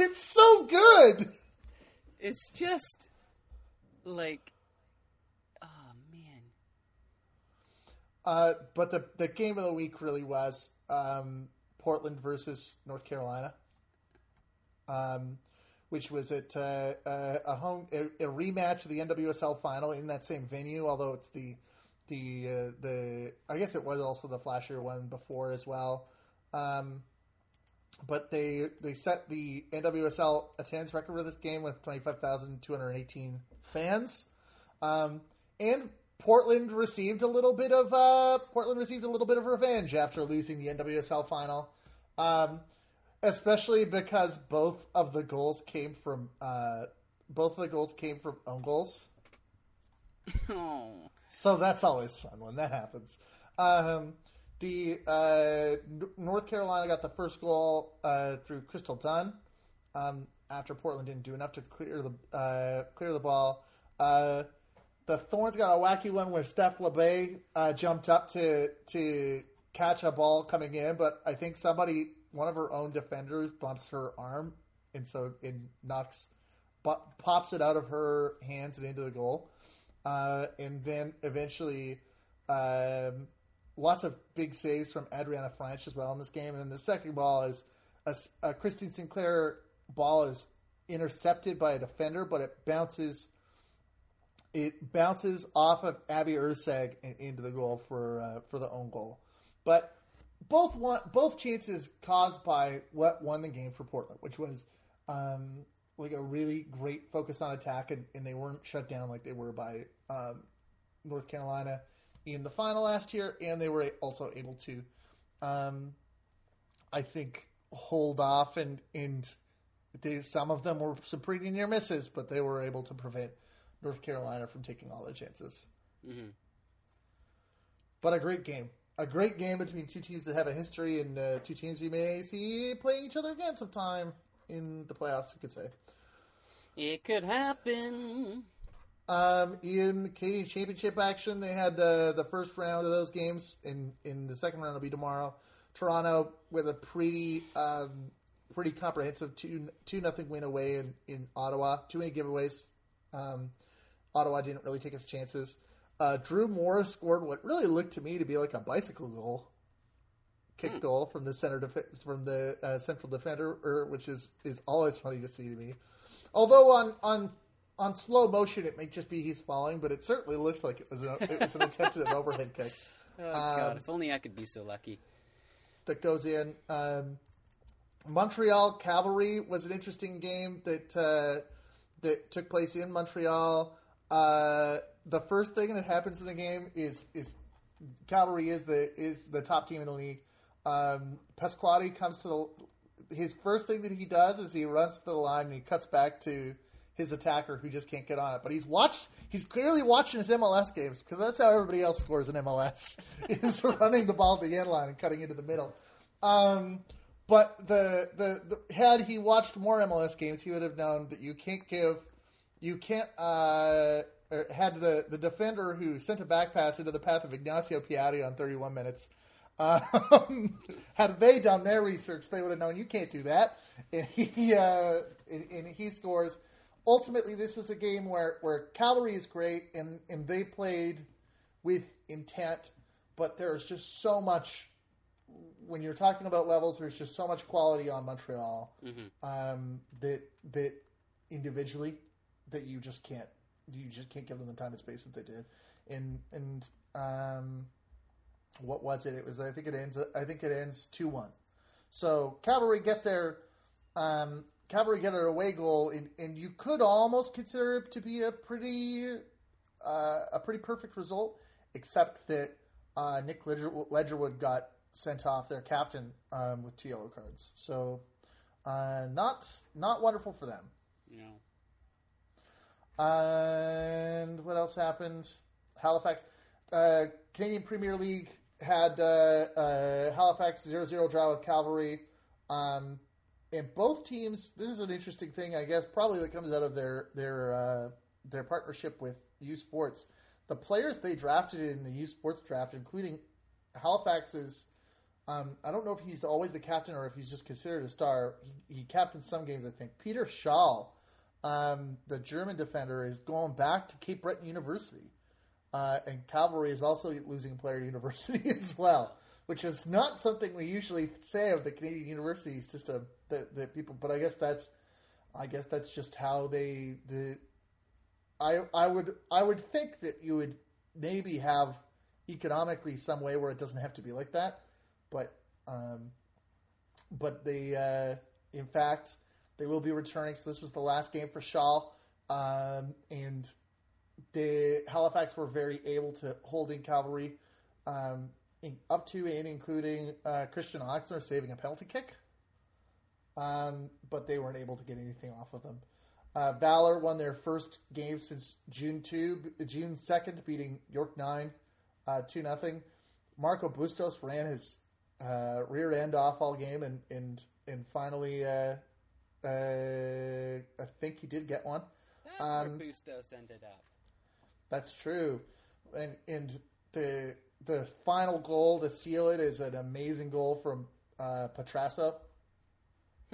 It's so good! It's just, like, oh, man. But the game of the week really was Portland versus North Carolina, which was at a rematch of the NWSL final in that same venue, although it's the I guess it was also the flashier one before as well. But they set the NWSL attendance record for this game with 25,218 fans, and Portland received a little bit of revenge after losing the NWSL final. Especially because both of the goals came from own goals. Oh. So that's always fun when that happens. North Carolina got the first goal through Crystal Dunn after Portland didn't do enough to clear the ball. The Thorns got a wacky one where Steph LeBay jumped up to catch a ball coming in, but I think somebody. One of her own defenders bumps her arm, and so it pops it out of her hands and into the goal. And then eventually, lots of big saves from Adriana French as well in this game. And then the second ball is a Christine Sinclair ball is intercepted by a defender, but it bounces off of Abby Erceg and into the goal for the own goal. But both chances caused by what won the game for Portland, which was like a really great focus on attack, and they weren't shut down like they were by North Carolina in the final last year, and they were also able to, I think, hold off, and they, some of them were some pretty near misses, but they were able to prevent North Carolina from taking all their chances. Mm-hmm. But a great game between two teams that have a history, and two teams we may see playing each other again sometime in the playoffs, we could say. It could happen. In the Canadian Championship action, they had the first round of those games, and in the second round will be tomorrow. Toronto with a pretty pretty comprehensive 2-0 win away in Ottawa. Too many giveaways. Ottawa didn't really take its chances. Drew Morris scored what really looked to me to be like a bicycle goal, kick goal from the central defender, which is always funny to see to me. Although on slow motion, it may just be he's falling, but it certainly looked like it was an attempt at an overhead kick. Oh, God, if only I could be so lucky. That goes in. Montreal Cavalry was an interesting game that took place in Montreal. The first thing that happens in the game is Cavalry is the top team in the league. Pasquale comes to his first thing that he does is he runs to the line and he cuts back to his attacker who just can't get on it. But he's clearly watching his MLS games, because that's how everybody else scores in MLS, is running the ball to the end line and cutting into the middle. But the had he watched more MLS games, he would have known that had the defender who sent a back pass into the path of Ignacio Piatti on 31 minutes. Had they done their research, they would have known you can't do that. And he scores. Ultimately, this was a game where Cavalry is great and they played with intent, but there's just so much. When you're talking about levels, there's just so much quality on Montreal that individually that you just can't give them the time and space that they did. And what was it? It was I think it ends 2-1. So Cavalry get their an away goal, and you could almost consider it to be a pretty perfect result, except that Nick Ledgerwood got sent off, their captain, with 2 yellow cards. So not wonderful for them. Yeah. And what else happened? Halifax. Canadian Premier League had Halifax 0-0 draw with Cavalry. And both teams, this is an interesting thing, I guess, probably that comes out of their partnership with U Sports. The players they drafted in the U Sports draft, including Halifax's, I don't know if he's always the captain or if he's just considered a star. He captained some games, I think. Peter Schall, the German defender, is going back to Cape Breton University. And Cavalry is also losing a player to University as well, which is not something we usually say of the Canadian university system that people, but I guess that's just how I would think that you would maybe have economically some way where it doesn't have to be like that, but they in fact they will be returning. So this was the last game for Shaw, and the Halifax were very able to hold in Cavalry. Up to and including Christian Oxner saving a penalty kick. But they weren't able to get anything off of them. Valor won their first game since June 2nd, beating York 9 2-0. Marco Bustos ran his rear end off all game, and finally I think he did get one. That's where Bustos ended up. That's true. And the final goal to seal it is an amazing goal from Petrasso.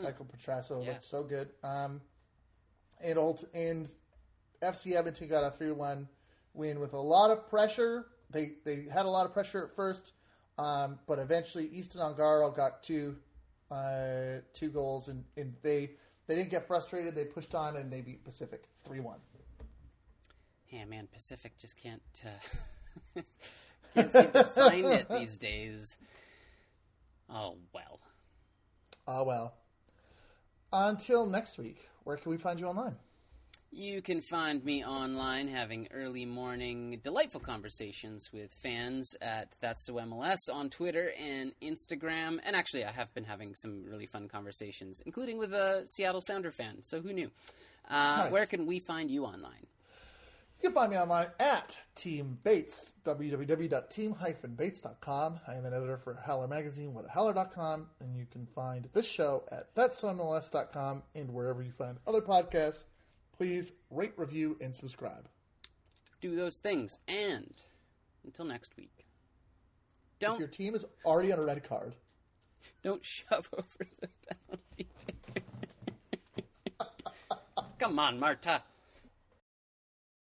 Michael Petrasso looked so good. And FC Edmonton got a 3-1 win with a lot of pressure. They had a lot of pressure at first, but eventually Easton Ongaro got two goals, and they didn't get frustrated. They pushed on, and they beat Pacific 3-1. Yeah, man, Pacific just can't... Can't seem to find it these days. Oh, well. Until next week, Where can we find you online? You can find me online having early morning delightful conversations with fans at That's So MLS on Twitter and Instagram. And actually, I have been having some really fun conversations, including with a Seattle Sounder fan. So who knew? Nice. Where can we find you online? You can find me online at Team Bates, www.team-bates.com. I am an editor for Howler Magazine, whataHowler.com, and you can find this show at thatsonmls.com and wherever you find other podcasts. Please rate, review, and subscribe. Do those things. And until next week, don't. If your team is already on a red card, don't shove over the penalty. Come on, Marta.